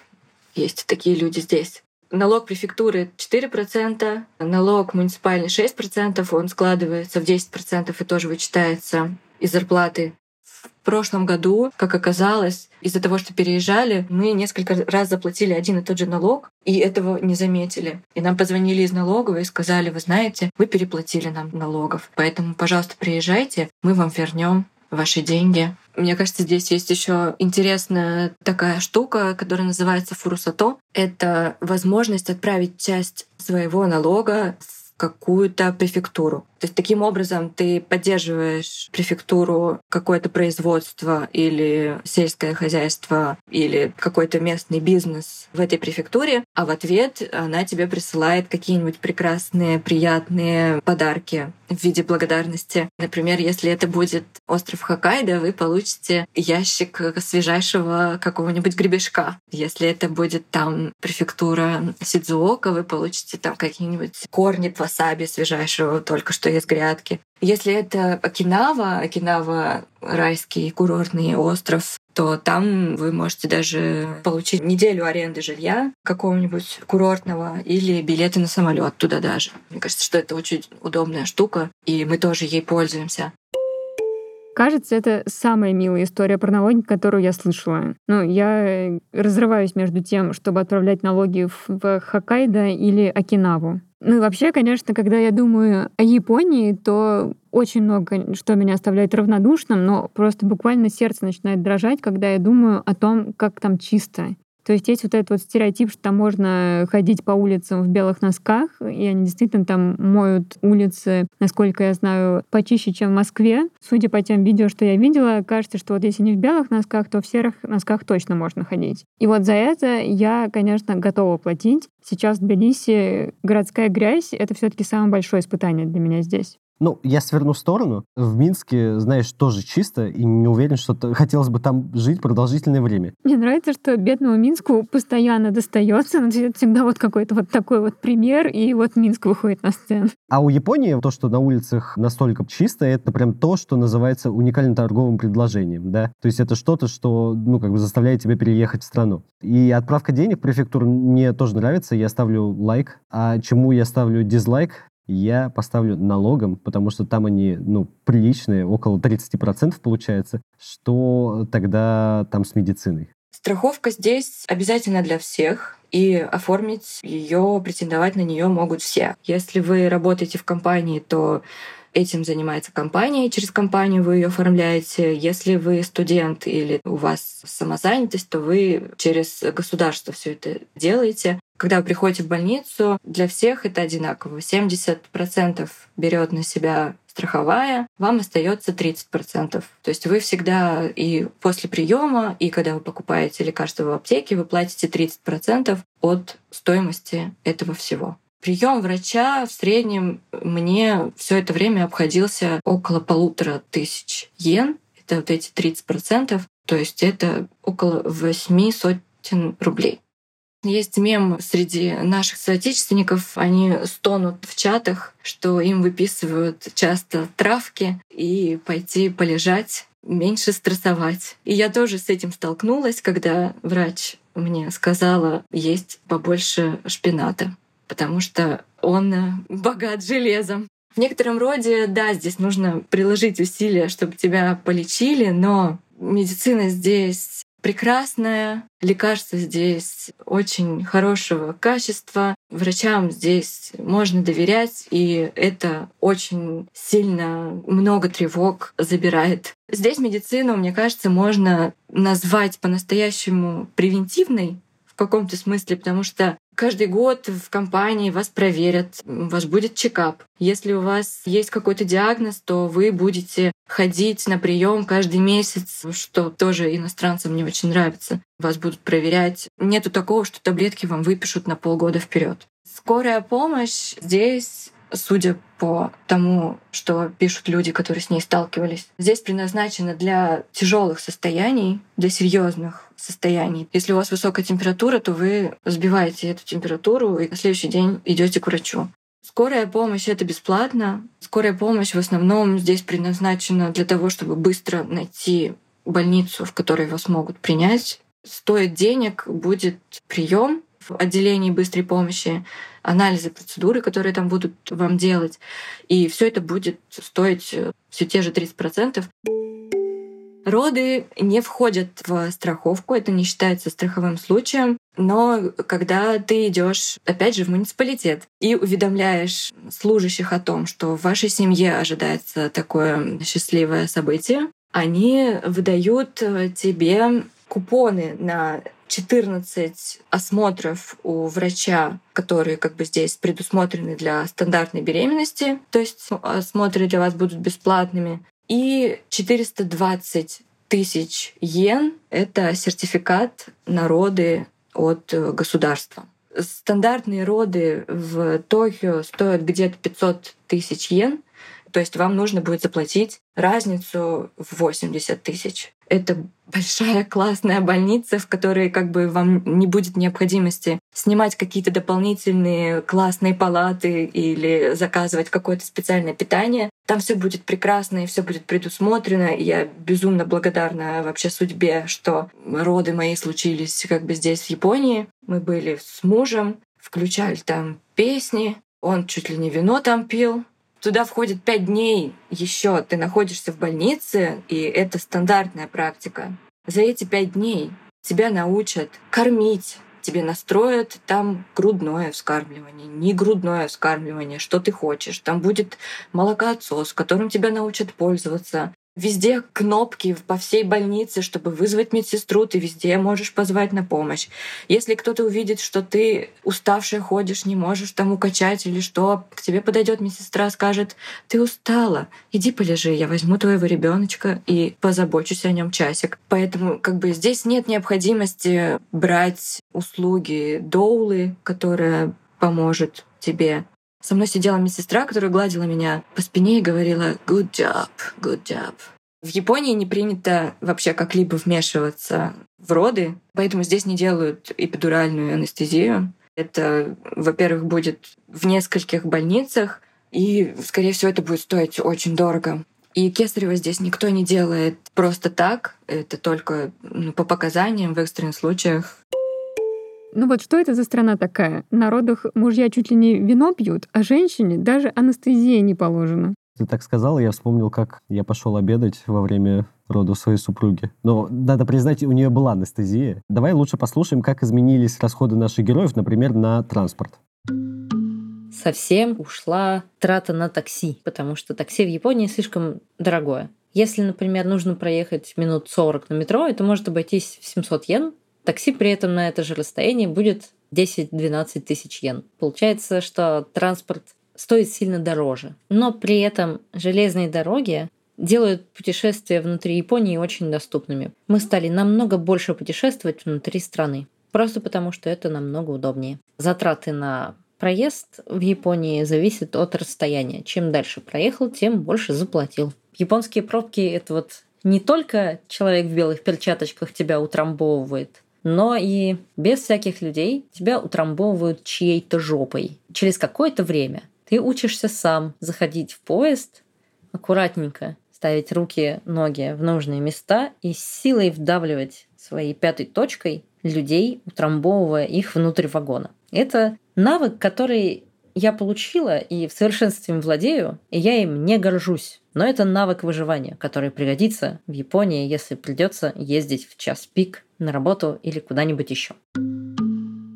Есть такие люди здесь. Налог префектуры четыре процента, налог муниципальный шесть процентов, он складывается в десять процентов и тоже вычитается из зарплаты. В прошлом году, как оказалось, из-за того, что переезжали, мы несколько раз заплатили один и тот же налог, и этого не заметили. И нам позвонили из налоговой и сказали: вы знаете, вы переплатили нам налогов, поэтому, пожалуйста, приезжайте, мы вам вернем ваши деньги. Мне кажется, здесь есть еще интересная такая штука, которая называется фурусато. Это возможность отправить часть своего налога в какую-то префектуру. То есть таким образом ты поддерживаешь префектуру, какое-то производство или сельское хозяйство или какой-то местный бизнес в этой префектуре, а в ответ она тебе присылает какие-нибудь прекрасные, приятные подарки в виде благодарности. Например, если это будет остров Хоккайдо, вы получите ящик свежайшего какого-нибудь гребешка. Если это будет там префектура Сидзуока, вы получите там какие-нибудь корни васаби свежайшего только что из грядки. Если это Окинава, Окинава — райский курортный остров, то там вы можете даже получить неделю аренды жилья какого-нибудь курортного или билеты на самолет туда даже. Мне кажется, что это очень удобная штука, и мы тоже ей пользуемся. Кажется, это самая милая история про налоги, которую я слышала. Ну, я разрываюсь между тем, чтобы отправлять налоги в Хоккайдо или Окинаву. Ну и вообще, конечно, когда я думаю о Японии, то очень много что меня оставляет равнодушным, но просто буквально сердце начинает дрожать, когда я думаю о том, как там чисто. То есть есть вот этот вот стереотип, что там можно ходить по улицам в белых носках, и они действительно там моют улицы, насколько я знаю, почище, чем в Москве. Судя по тем видео, что я видела, кажется, что вот если не в белых носках, то в серых носках точно можно ходить. И вот за это я, конечно, готова платить. Сейчас в Тбилиси городская грязь — это все-таки самое большое испытание для меня здесь. Ну, я сверну в сторону. В Минске, знаешь, тоже чисто, и не уверен, что хотелось бы там жить продолжительное время. Мне нравится, что бедному Минску постоянно достается, но всегда вот какой-то вот такой вот пример, и вот Минск выходит на сцену. А у Японии то, что на улицах настолько чисто, это прям то, что называется уникально-торговым предложением, да? То есть это что-то, что, ну, как бы заставляет тебя переехать в страну. И отправка денег в префектуру мне тоже нравится, я ставлю лайк. А чему я ставлю дизлайк? Я поставлю налогом, потому что там они, ну, приличные, около тридцать процентов получается. Что тогда там с медициной? Страховка здесь обязательно для всех, и оформить ее, претендовать на нее могут все. Если вы работаете в компании, то этим занимается компания, и через компанию вы ее оформляете. Если вы студент или у вас самозанятость, то вы через государство все это делаете. Когда вы приходите в больницу, для всех это одинаково. семьдесят процентов берет на себя страховая, вам остается тридцать процентов. То есть вы всегда и после приема, и когда вы покупаете лекарства в аптеке, вы платите тридцать процентов от стоимости этого всего. Прием врача в среднем мне все это время обходился около полутора тысяч йен. Это вот эти тридцать процентов. То есть это около восьми сотен рублей. Есть мем среди наших соотечественников, они стонут в чатах, что им выписывают часто травки и пойти полежать, меньше стрессовать. И я тоже с этим столкнулась, когда врач мне сказала есть побольше шпината, потому что он богат железом. В некотором роде, да, здесь нужно приложить усилия, чтобы тебя полечили, но медицина здесь прекрасная, лекарства здесь очень хорошего качества, врачам здесь можно доверять, и это очень сильно много тревог забирает. Здесь медицину, мне кажется, можно назвать по-настоящему превентивной в каком-то смысле, потому что каждый год в компании вас проверят, у вас будет чекап. Если у вас есть какой-то диагноз, то вы будете ходить на прием каждый месяц, что тоже иностранцам не очень нравится. Вас будут проверять. Нету такого, что таблетки вам выпишут на полгода вперед. Скорая помощь здесь, судя по тому, что пишут люди, которые с ней сталкивались, здесь предназначена для тяжелых состояний, для серьезных состояний. Если у вас высокая температура, то вы сбиваете эту температуру и на следующий день идете к врачу. Скорая помощь — это бесплатно. Скорая помощь в основном здесь предназначена для того, чтобы быстро найти больницу, в которой вас могут принять. Стоит денег будет прием в отделении быстрой помощи, анализы, процедуры, которые там будут вам делать. И все это будет стоить все те же тридцать процентов. Роды не входят в страховку, это не считается страховым случаем. Но когда ты идешь, опять же, в муниципалитет и уведомляешь служащих о том, что в вашей семье ожидается такое счастливое событие, они выдают тебе купоны на четырнадцать осмотров у врача, которые как бы здесь предусмотрены для стандартной беременности, то есть осмотры для вас будут бесплатными, и четыреста двадцать тысяч йен — это сертификат на роды от государства. Стандартные роды в Токио стоят где-то пятьсот тысяч йен, то есть вам нужно будет заплатить разницу в восемьдесят тысяч. Это большая классная больница, в которой как бы вам не будет необходимости снимать какие-то дополнительные классные палаты или заказывать какое-то специальное питание. Там все будет прекрасно и все будет предусмотрено. И я безумно благодарна вообще судьбе, что роды мои случились как бы здесь, в Японии. Мы были с мужем, включали там песни, он чуть ли не вино там пил. Туда входит пять дней еще ты находишься в больнице, и это стандартная практика. За эти пять дней тебя научат кормить, тебе настроят там грудное вскармливание, не грудное вскармливание, что ты хочешь. Там будет молокоотсос, которым тебя научат пользоваться. Везде кнопки по всей больнице, чтобы вызвать медсестру, ты везде можешь позвать на помощь. Если кто-то увидит, что ты уставшая ходишь, не можешь там укачать или что, к тебе подойдет медсестра, скажет: ты устала, иди полежи, я возьму твоего ребеночка и позабочусь о нем часик. Поэтому как бы здесь нет необходимости брать услуги доулы, которая поможет тебе. Со мной сидела медсестра, которая гладила меня по спине и говорила «good job, good job». В Японии не принято вообще как-либо вмешиваться в роды, поэтому здесь не делают эпидуральную анестезию. Это, во-первых, будет в нескольких больницах, и, скорее всего, это будет стоить очень дорого. И кесарево здесь никто не делает просто так, это только ну, по показаниям в экстренных случаях. Ну вот что это за страна такая? На родах мужья чуть ли не вино пьют, а женщине даже анестезия не положена. Ты так сказала, я вспомнил, как я пошел обедать во время родов своей супруги. Но, надо признать, у нее была анестезия. Давай лучше послушаем, как изменились расходы наших героев, например, на транспорт. Совсем ушла трата на такси, потому что такси в Японии слишком дорогое. Если, например, нужно проехать минут сорок на метро, это может обойтись в семьсот йен. Такси при этом на это же расстояние будет десять-двенадцать тысяч йен. Получается, что транспорт стоит сильно дороже. Но при этом железные дороги делают путешествия внутри Японии очень доступными. Мы стали намного больше путешествовать внутри страны, просто потому что это намного удобнее. Затраты на проезд в Японии зависят от расстояния. Чем дальше проехал, тем больше заплатил. Японские пробки — это вот не только человек в белых перчаточках тебя утрамбовывает, но и без всяких людей тебя утрамбовывают чьей-то жопой. Через какое-то время ты учишься сам заходить в поезд, аккуратненько ставить руки, ноги в нужные места и с силой вдавливать своей пятой точкой людей, утрамбовывая их внутрь вагона. Это навык, который я получила и в совершенстве им владею, и я им не горжусь. Но это навык выживания, который пригодится в Японии, если придется ездить в час пик на работу или куда-нибудь еще.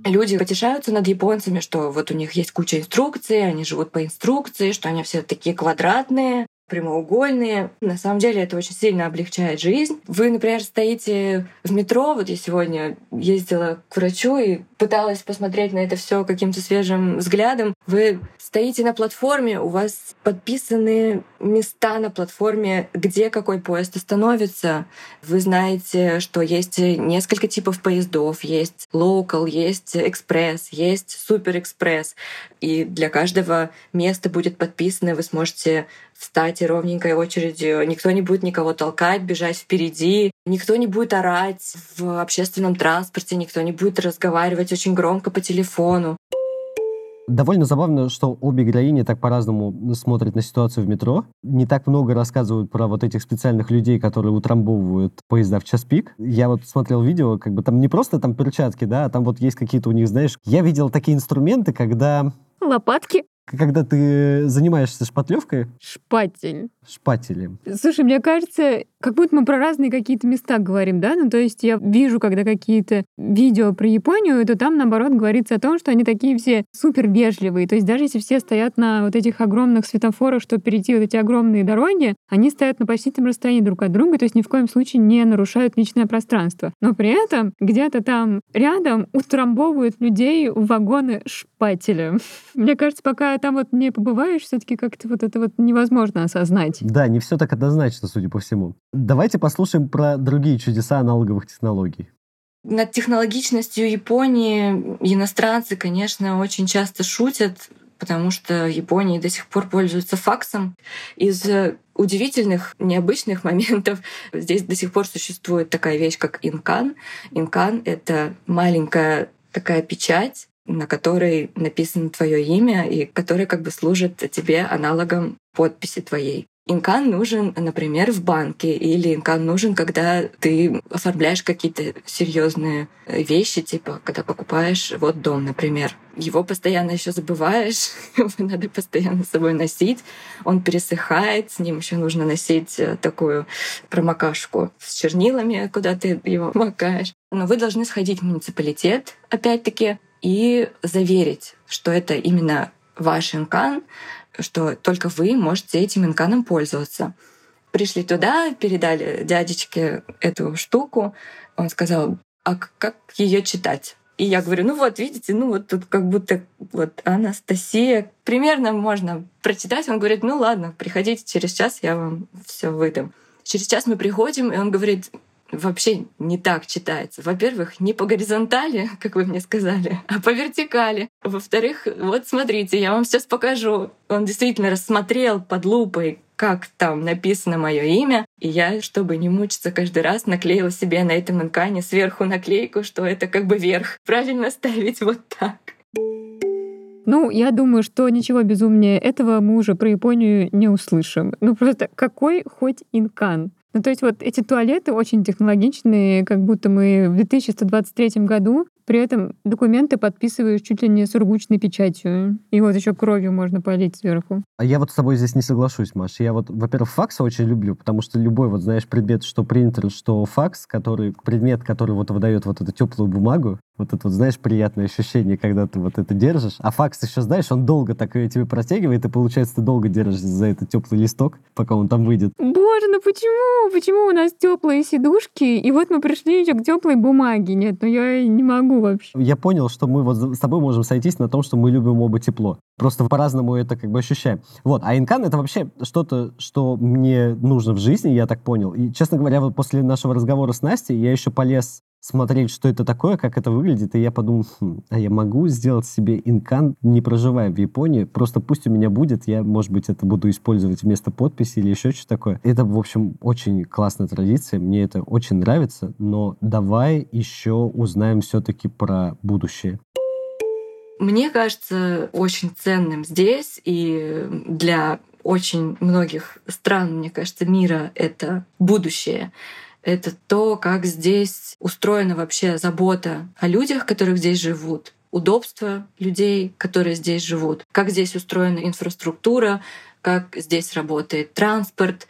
Люди потешаются над японцами, что вот у них есть куча инструкций, они живут по инструкции, что они все такие квадратные, прямоугольные. На самом деле это очень сильно облегчает жизнь. Вы, например, стоите в метро. Вот я сегодня ездила к врачу и пыталась посмотреть на это все каким-то свежим взглядом. Вы стоите на платформе, у вас подписаны места на платформе, где какой поезд остановится. Вы знаете, что есть несколько типов поездов. Есть локал, есть экспресс, есть суперэкспресс. И для каждого места будет подписано. Вы сможете встать ровненькой очередью, никто не будет никого толкать, бежать впереди, никто не будет орать в общественном транспорте, никто не будет разговаривать очень громко по телефону. Довольно забавно, что обе героини так по-разному смотрят на ситуацию в метро. Не так много рассказывают про вот этих специальных людей, которые утрамбовывают поезда в час пик. Я вот смотрел видео, как бы там не просто там перчатки, да, а там вот есть какие-то у них, знаешь, я видел такие инструменты, когда... Лопатки? когда ты занимаешься шпатлевкой? Шпатель. Шпателем. Слушай, мне кажется, как будто мы про разные какие-то места говорим, да? Ну, то есть я вижу, когда какие-то видео про Японию, то там, наоборот, говорится о том, что они такие все супер вежливые. То есть даже если все стоят на вот этих огромных светофорах, чтобы перейти вот эти огромные дороги, они стоят на почтительном расстоянии друг от друга, то есть ни в коем случае не нарушают личное пространство. Но при этом где-то там рядом утрамбовывают людей в вагоны шпателя. Мне кажется, пока там вот не побываешь, все-таки как-то вот это вот невозможно осознать. Да, не все так однозначно, судя по всему. Давайте послушаем про другие чудеса аналоговых технологий. Над технологичностью Японии иностранцы, конечно, очень часто шутят, потому что в Японии до сих пор пользуются факсом. Из удивительных, необычных моментов здесь до сих пор существует такая вещь, как инкан. Инкан — это маленькая такая печать, на которой написано твое имя и которая как бы служит тебе аналогом подписи твоей. Инкан нужен, например, в банке, или инкан нужен, когда ты оформляешь какие-то серьезные вещи, типа когда покупаешь вот дом, например. Его постоянно еще забываешь, его надо постоянно с собой носить, он пересыхает, с ним еще нужно носить такую промокашку с чернилами, куда ты его макаешь. Но вы должны сходить в муниципалитет, опять-таки, и заверить, что это именно ваш инкан, что только вы можете этим инканом пользоваться. Пришли туда, передали дядечке эту штуку. Он сказал: а как ее читать? И я говорю: ну вот, видите, ну вот тут как будто вот Анастасия. Примерно можно прочитать. Он говорит: ну ладно, приходите через час, я вам все выдам. Через час мы приходим, и он говорит: вообще не так читается. Во-первых, не по горизонтали, как вы мне сказали, а по вертикали. Во-вторых, вот смотрите, я вам сейчас покажу. Он действительно рассмотрел под лупой, как там написано мое имя. И я, чтобы не мучиться каждый раз, наклеила себе на этом инкане сверху наклейку, что это как бы верх. Правильно ставить вот так. Ну, я думаю, что ничего безумнее этого мы уже про Японию не услышим. Ну, просто какой хоть инкан? Ну, то есть вот эти туалеты очень технологичные, как будто мы в две тысячи двадцать третьем году, при этом документы подписываешь чуть ли не сургучной печатью, и вот еще кровью можно полить сверху. А я вот с тобой здесь не соглашусь, Маша. Я вот, во-первых, факс очень люблю, потому что любой, вот знаешь, предмет, что принтер, что факс, который, предмет, который вот выдает вот эту теплую бумагу, вот это, вот, знаешь, приятное ощущение, когда ты вот это держишь. А факс еще, знаешь, он долго так тебе протягивает, и, получается, ты долго держишься за этот теплый листок, пока он там выйдет. Боже, ну почему? Почему у нас теплые сидушки? И вот мы пришли еще к теплой бумаге. Нет, ну я не могу вообще. Я понял, что мы вот с тобой можем сойтись на том, что мы любим оба тепло. Просто по-разному это как бы ощущаем. Вот. А инкан — это вообще что-то, что мне нужно в жизни, я так понял. И, честно говоря, вот после нашего разговора с Настей я еще полез смотреть, что это такое, как это выглядит, и я подумал: хм, а я могу сделать себе инкан, не проживая в Японии, просто пусть у меня будет, я, может быть, это буду использовать вместо подписи или еще что-то такое. Это, в общем, очень классная традиция, мне это очень нравится, но давай еще узнаем все-таки про будущее. Мне кажется, очень ценным здесь и для очень многих стран, мне кажется, мира это будущее. Это то, как здесь устроена вообще забота о людях, которых здесь живут, удобства людей, которые здесь живут, как здесь устроена инфраструктура, как здесь работает транспорт,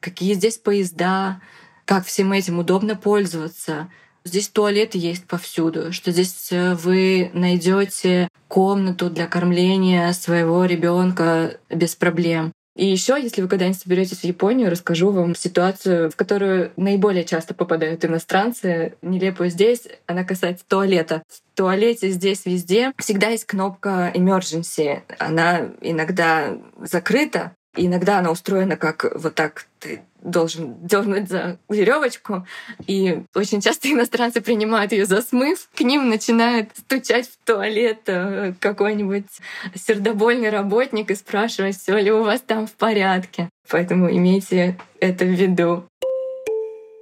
какие здесь поезда, как всем этим удобно пользоваться. Здесь туалеты есть повсюду, что здесь вы найдете комнату для кормления своего ребенка без проблем. И еще, если вы когда-нибудь соберетесь в Японию, расскажу вам ситуацию, в которую наиболее часто попадают иностранцы. Нелепую здесь, она касается туалета. В туалете здесь везде всегда есть кнопка emergency. Она иногда закрыта, иногда она устроена как вот так ты должен дернуть за веревочку, и очень часто иностранцы принимают ее за смыв. К ним начинает стучать в туалет какой-нибудь сердобольный работник и спрашивать, все ли у вас там в порядке. Поэтому имейте это в виду.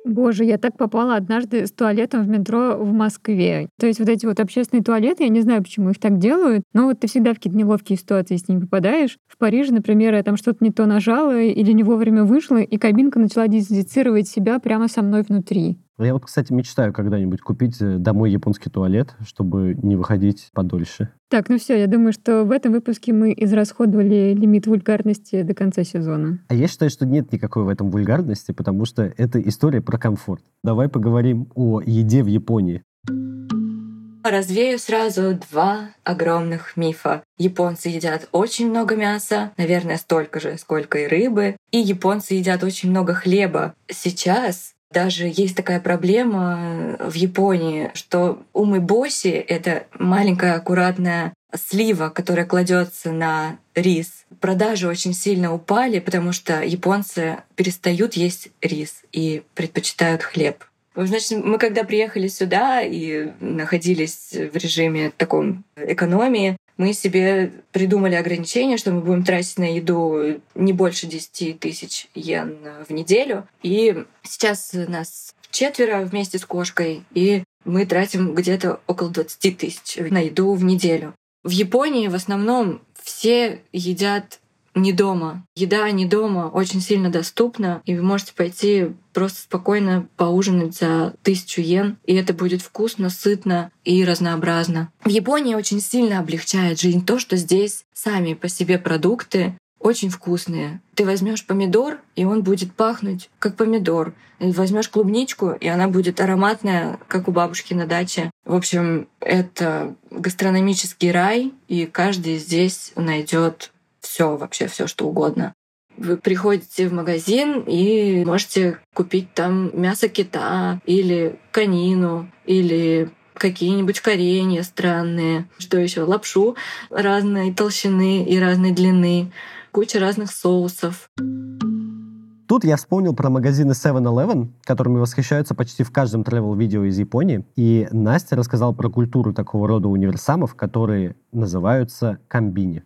Боже, я так попала однажды с туалетом в метро в Москве. То есть вот эти вот общественные туалеты, я не знаю, почему их так делают, но вот ты всегда в какие-то неловкие ситуации с ними попадаешь. В Париже, например, я там что-то не то нажала или не вовремя вышла, и кабинка начала дезинфицировать себя прямо со мной внутри. Я вот, кстати, мечтаю когда-нибудь купить домой японский туалет, чтобы не выходить подольше. Так, ну все, я думаю, что в этом выпуске мы израсходовали лимит вульгарности до конца сезона. А я считаю, что нет никакой в этом вульгарности, потому что это история про комфорт. Давай поговорим о еде в Японии. Развею сразу два огромных мифа. Японцы едят очень много мяса, наверное, столько же, сколько и рыбы. И японцы едят очень много хлеба. Сейчас даже есть такая проблема в Японии, что умэбоси — это маленькая аккуратная слива, которая кладется на рис. Продажи очень сильно упали, потому что японцы перестают есть рис и предпочитают хлеб. Значит, мы когда приехали сюда и находились в режиме таком экономии, мы себе придумали ограничение, что мы будем тратить на еду не больше десять тысяч йен в неделю. И сейчас нас четверо вместе с кошкой, и мы тратим где-то около двадцать тысяч на еду в неделю. В Японии в основном все едят не дома. Еда не дома очень сильно доступна, и вы можете пойти просто спокойно поужинать за тысячу йен, и это будет вкусно, сытно и разнообразно. В Японии очень сильно облегчает жизнь то, что здесь сами по себе продукты очень вкусные. Ты возьмешь помидор, и он будет пахнуть как помидор. Возьмешь клубничку, и она будет ароматная, как у бабушки на даче. В общем, это гастрономический рай, и каждый здесь найдет все вообще, все что угодно. Вы приходите в магазин и можете купить там мясо кита или конину, или какие-нибудь коренья странные, что еще, лапшу разной толщины и разной длины, куча разных соусов. Тут я вспомнил про магазины севен-Eleven, которыми восхищаются почти в каждом travel-видео из Японии. И Настя рассказала про культуру такого рода универсамов, которые называются комбини.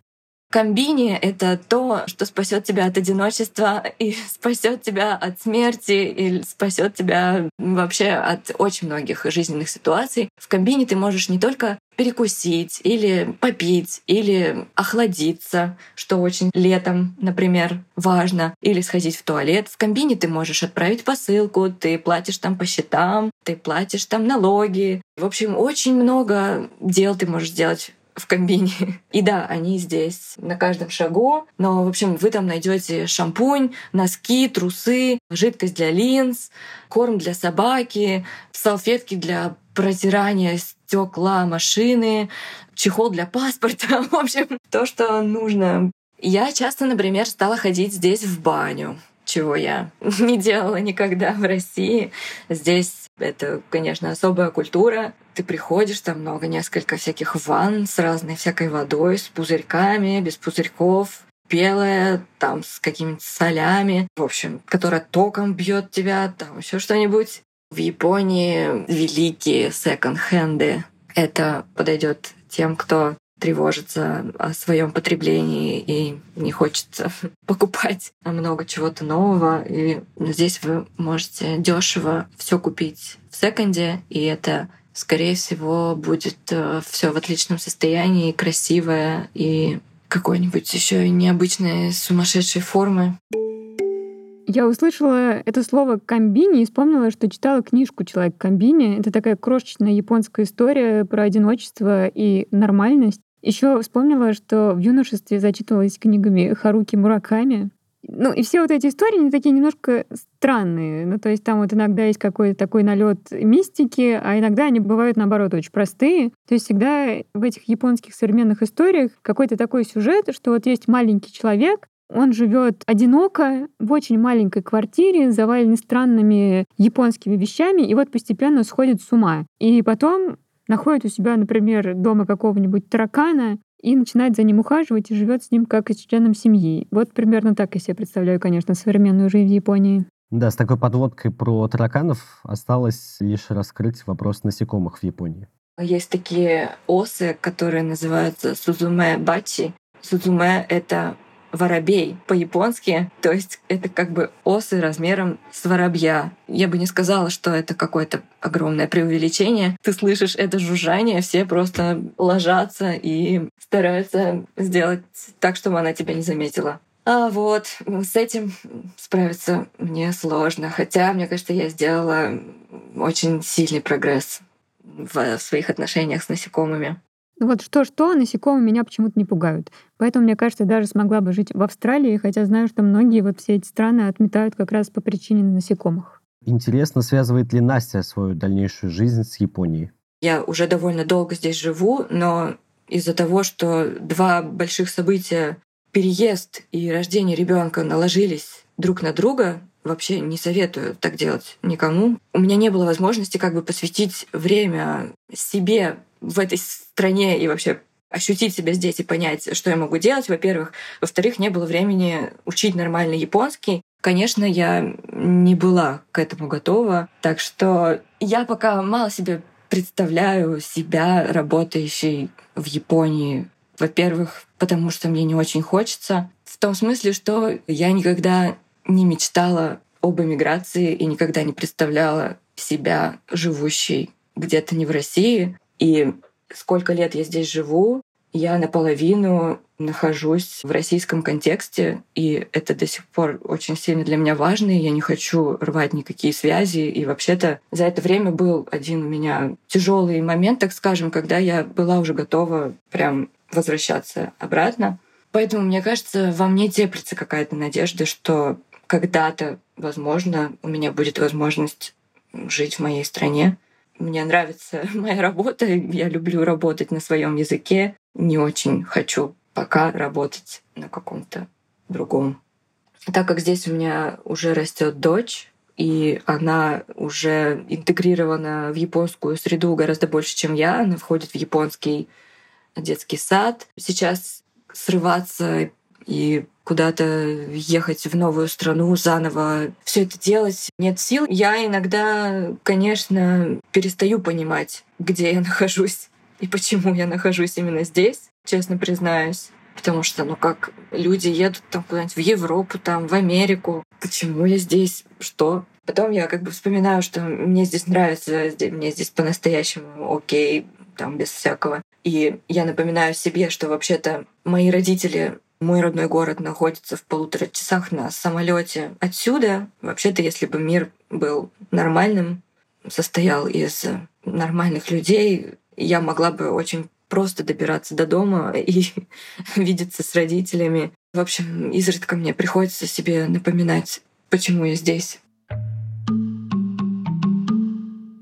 Комбини — это то, что спасет тебя от одиночества и спасет тебя от смерти, и спасет тебя вообще от очень многих жизненных ситуаций. В комбини ты можешь не только перекусить, или попить, или охладиться, что очень летом, например, важно, или сходить в туалет. В комбини ты можешь отправить посылку, ты платишь там по счетам, ты платишь там налоги. В общем, очень много дел ты можешь сделать в комбине. И да, они здесь на каждом шагу, но, в общем, вы там найдете шампунь, носки, трусы, жидкость для линз, корм для собаки, салфетки для протирания стекла машины, чехол для паспорта, в общем, то, что нужно. Я часто, например, стала ходить здесь в баню, чего я не делала никогда в России. Здесь это, конечно, особая культура. Ты приходишь, там много, несколько всяких ванн с разной всякой водой, с пузырьками, без пузырьков, белая, там с какими-то солями, в общем, которая током бьет тебя, там еще что-нибудь. В Японии великие секонд-хенды. Это подойдет тем, кто тревожится о своем потреблении и не хочется покупать много чего-то нового. И здесь вы можете дешево все купить в секонде, и это, скорее всего, будет все в отличном состоянии, красивое и какой-нибудь еще необычной сумасшедшей формы. Я услышала это слово «комбини» и вспомнила, что читала книжку «Человек-комбини». Это такая крошечная японская история про одиночество и нормальность. Еще вспомнила, что в юношестве зачитывалась книгами Харуки Мураками. Ну, и все вот эти истории, они такие немножко странные. Ну, то есть там вот иногда есть какой-то такой налет мистики, а иногда они бывают, наоборот, очень простые. То есть всегда в этих японских современных историях какой-то такой сюжет, что вот есть маленький человек, он живет одиноко в очень маленькой квартире, заваленной странными японскими вещами, и вот постепенно сходит с ума. И потом находит у себя, например, дома какого-нибудь таракана и начинает за ним ухаживать и живет с ним как и с членом семьи. Вот примерно так я себе представляю, конечно, современную жизнь в Японии. Да, с такой подводкой про тараканов осталось лишь раскрыть вопрос насекомых в Японии. Есть такие осы, которые называются Сузуме Бачи. Сузуме — это воробей по-японски, то есть это как бы осы размером с воробья. Я бы не сказала, что это какое-то огромное преувеличение. Ты слышишь это жужжание, все просто ложатся и стараются сделать так, чтобы она тебя не заметила. А вот с этим справиться мне сложно. Хотя, мне кажется, я сделала очень сильный прогресс в своих отношениях с насекомыми. Вот что-что, насекомые меня почему-то не пугают. Поэтому, мне кажется, я даже смогла бы жить в Австралии, хотя знаю, что многие вот все эти страны отметают как раз по причине насекомых. Интересно, связывает ли Настя свою дальнейшую жизнь с Японией? Я уже довольно долго здесь живу, но из-за того, что два больших события, переезд и рождение ребенка, наложились друг на друга, вообще не советую так делать никому. У меня не было возможности как бы посвятить время себе в этой стране и вообще ощутить себя здесь и понять, что я могу делать, во-первых. Во-вторых, не было времени учить нормальный японский. Конечно, я не была к этому готова. Так что я пока мало себе представляю себя работающей в Японии. Во-первых, потому что мне не очень хочется. В том смысле, что я никогда не мечтала об эмиграции и никогда не представляла себя живущей где-то не в России. И сколько лет я здесь живу, я наполовину нахожусь в российском контексте, и это до сих пор очень сильно для меня важно, и я не хочу рвать никакие связи. И вообще-то за это время был один у меня тяжелый момент, так скажем, когда я была уже готова прям возвращаться обратно. Поэтому, мне кажется, во мне теплится какая-то надежда, что когда-то, возможно, у меня будет возможность жить в моей стране. Мне нравится моя работа, я люблю работать на своем языке. Не очень хочу пока работать на каком-то другом. Так как здесь у меня уже растет дочь, и она уже интегрирована в японскую среду гораздо больше, чем я, она входит в японский детский сад. Сейчас срываться и куда-то ехать в новую страну, заново все это делать нет сил. Я иногда, конечно, перестаю понимать, где я нахожусь и почему я нахожусь именно здесь, честно признаюсь. Потому что, ну как, люди едут там куда-нибудь в Европу, там, в Америку. Почему я здесь? Что? Потом я как бы вспоминаю, что мне здесь нравится, мне здесь по-настоящему окей, там, без всякого. И я напоминаю себе, что вообще-то мои родители... Мой родной город находится в полутора часах на самолете отсюда. Вообще-то, если бы мир был нормальным, состоял из нормальных людей, я могла бы очень просто добираться до дома и видеться с родителями. В общем, изредка мне приходится себе напоминать, почему я здесь.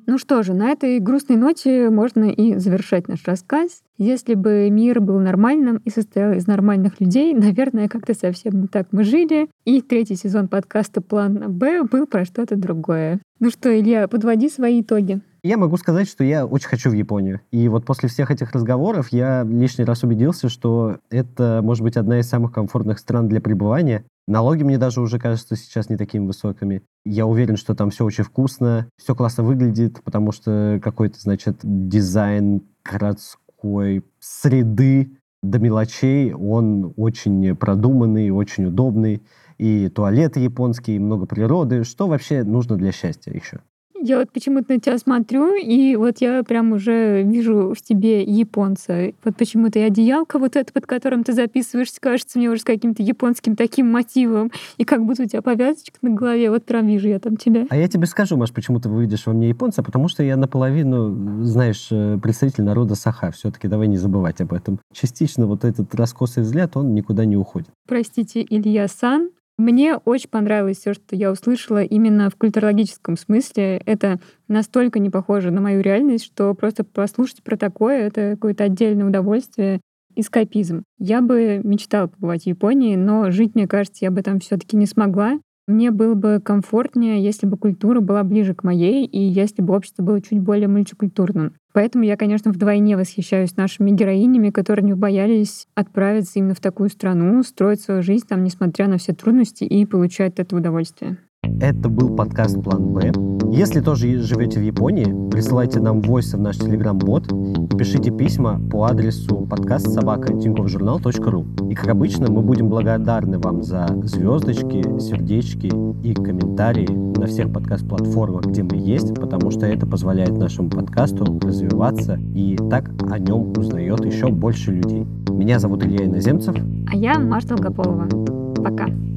Ну что же, на этой грустной ноте можно и завершать наш рассказ. Если бы мир был нормальным и состоял из нормальных людей, наверное, как-то совсем не так мы жили. И третий сезон подкаста «План Б» был про что-то другое. Ну что, Илья, подводи свои итоги. Я могу сказать, что я очень хочу в Японию. И вот после всех этих разговоров я лишний раз убедился, что это, может быть, одна из самых комфортных стран для пребывания. Налоги мне даже уже кажутся сейчас не такими высокими. Я уверен, что там все очень вкусно, все классно выглядит, потому что какой-то, значит, дизайн городской среды до мелочей, он очень продуманный, очень удобный. И туалеты японские, и много природы. Что вообще нужно для счастья еще? Я вот почему-то на тебя смотрю, и вот я прям уже вижу в тебе японца. Вот почему-то и одеялка вот эта, под которым ты записываешься, кажется мне уже с каким-то японским таким мотивом. И как будто у тебя повязочка на голове. Вот прям вижу я там тебя. А я тебе скажу, Маш, почему ты увидишь во мне японца, потому что я наполовину, знаешь, представитель народа Саха. Все-таки давай не забывать об этом. Частично вот этот раскосый взгляд, он никуда не уходит. Простите, Илья-сан. Мне очень понравилось все, что я услышала именно в культурологическом смысле. Это настолько не похоже на мою реальность, что просто послушать про такое — это какое-то отдельное удовольствие, эскапизм. Я бы мечтала побывать в Японии, но жить, мне кажется, я бы там все-таки не смогла. Мне было бы комфортнее, если бы культура была ближе к моей и если бы общество было чуть более мультикультурным. Поэтому я, конечно, вдвойне восхищаюсь нашими героинями, которые не боялись отправиться именно в такую страну, строить свою жизнь там, несмотря на все трудности, и получать от этого удовольствие. Это был подкаст «План Б». Если тоже живете в Японии, присылайте нам войсы в наш телеграм-бот и пишите письма по адресу подкаст собака тинкофф журнал точка ру. И, как обычно, мы будем благодарны вам за звездочки, сердечки и комментарии на всех подкаст-платформах, где мы есть, потому что это позволяет нашему подкасту развиваться, и так о нем узнает еще больше людей. Меня зовут Илья Иноземцев. А я Маша Долгополова. Пока-пока.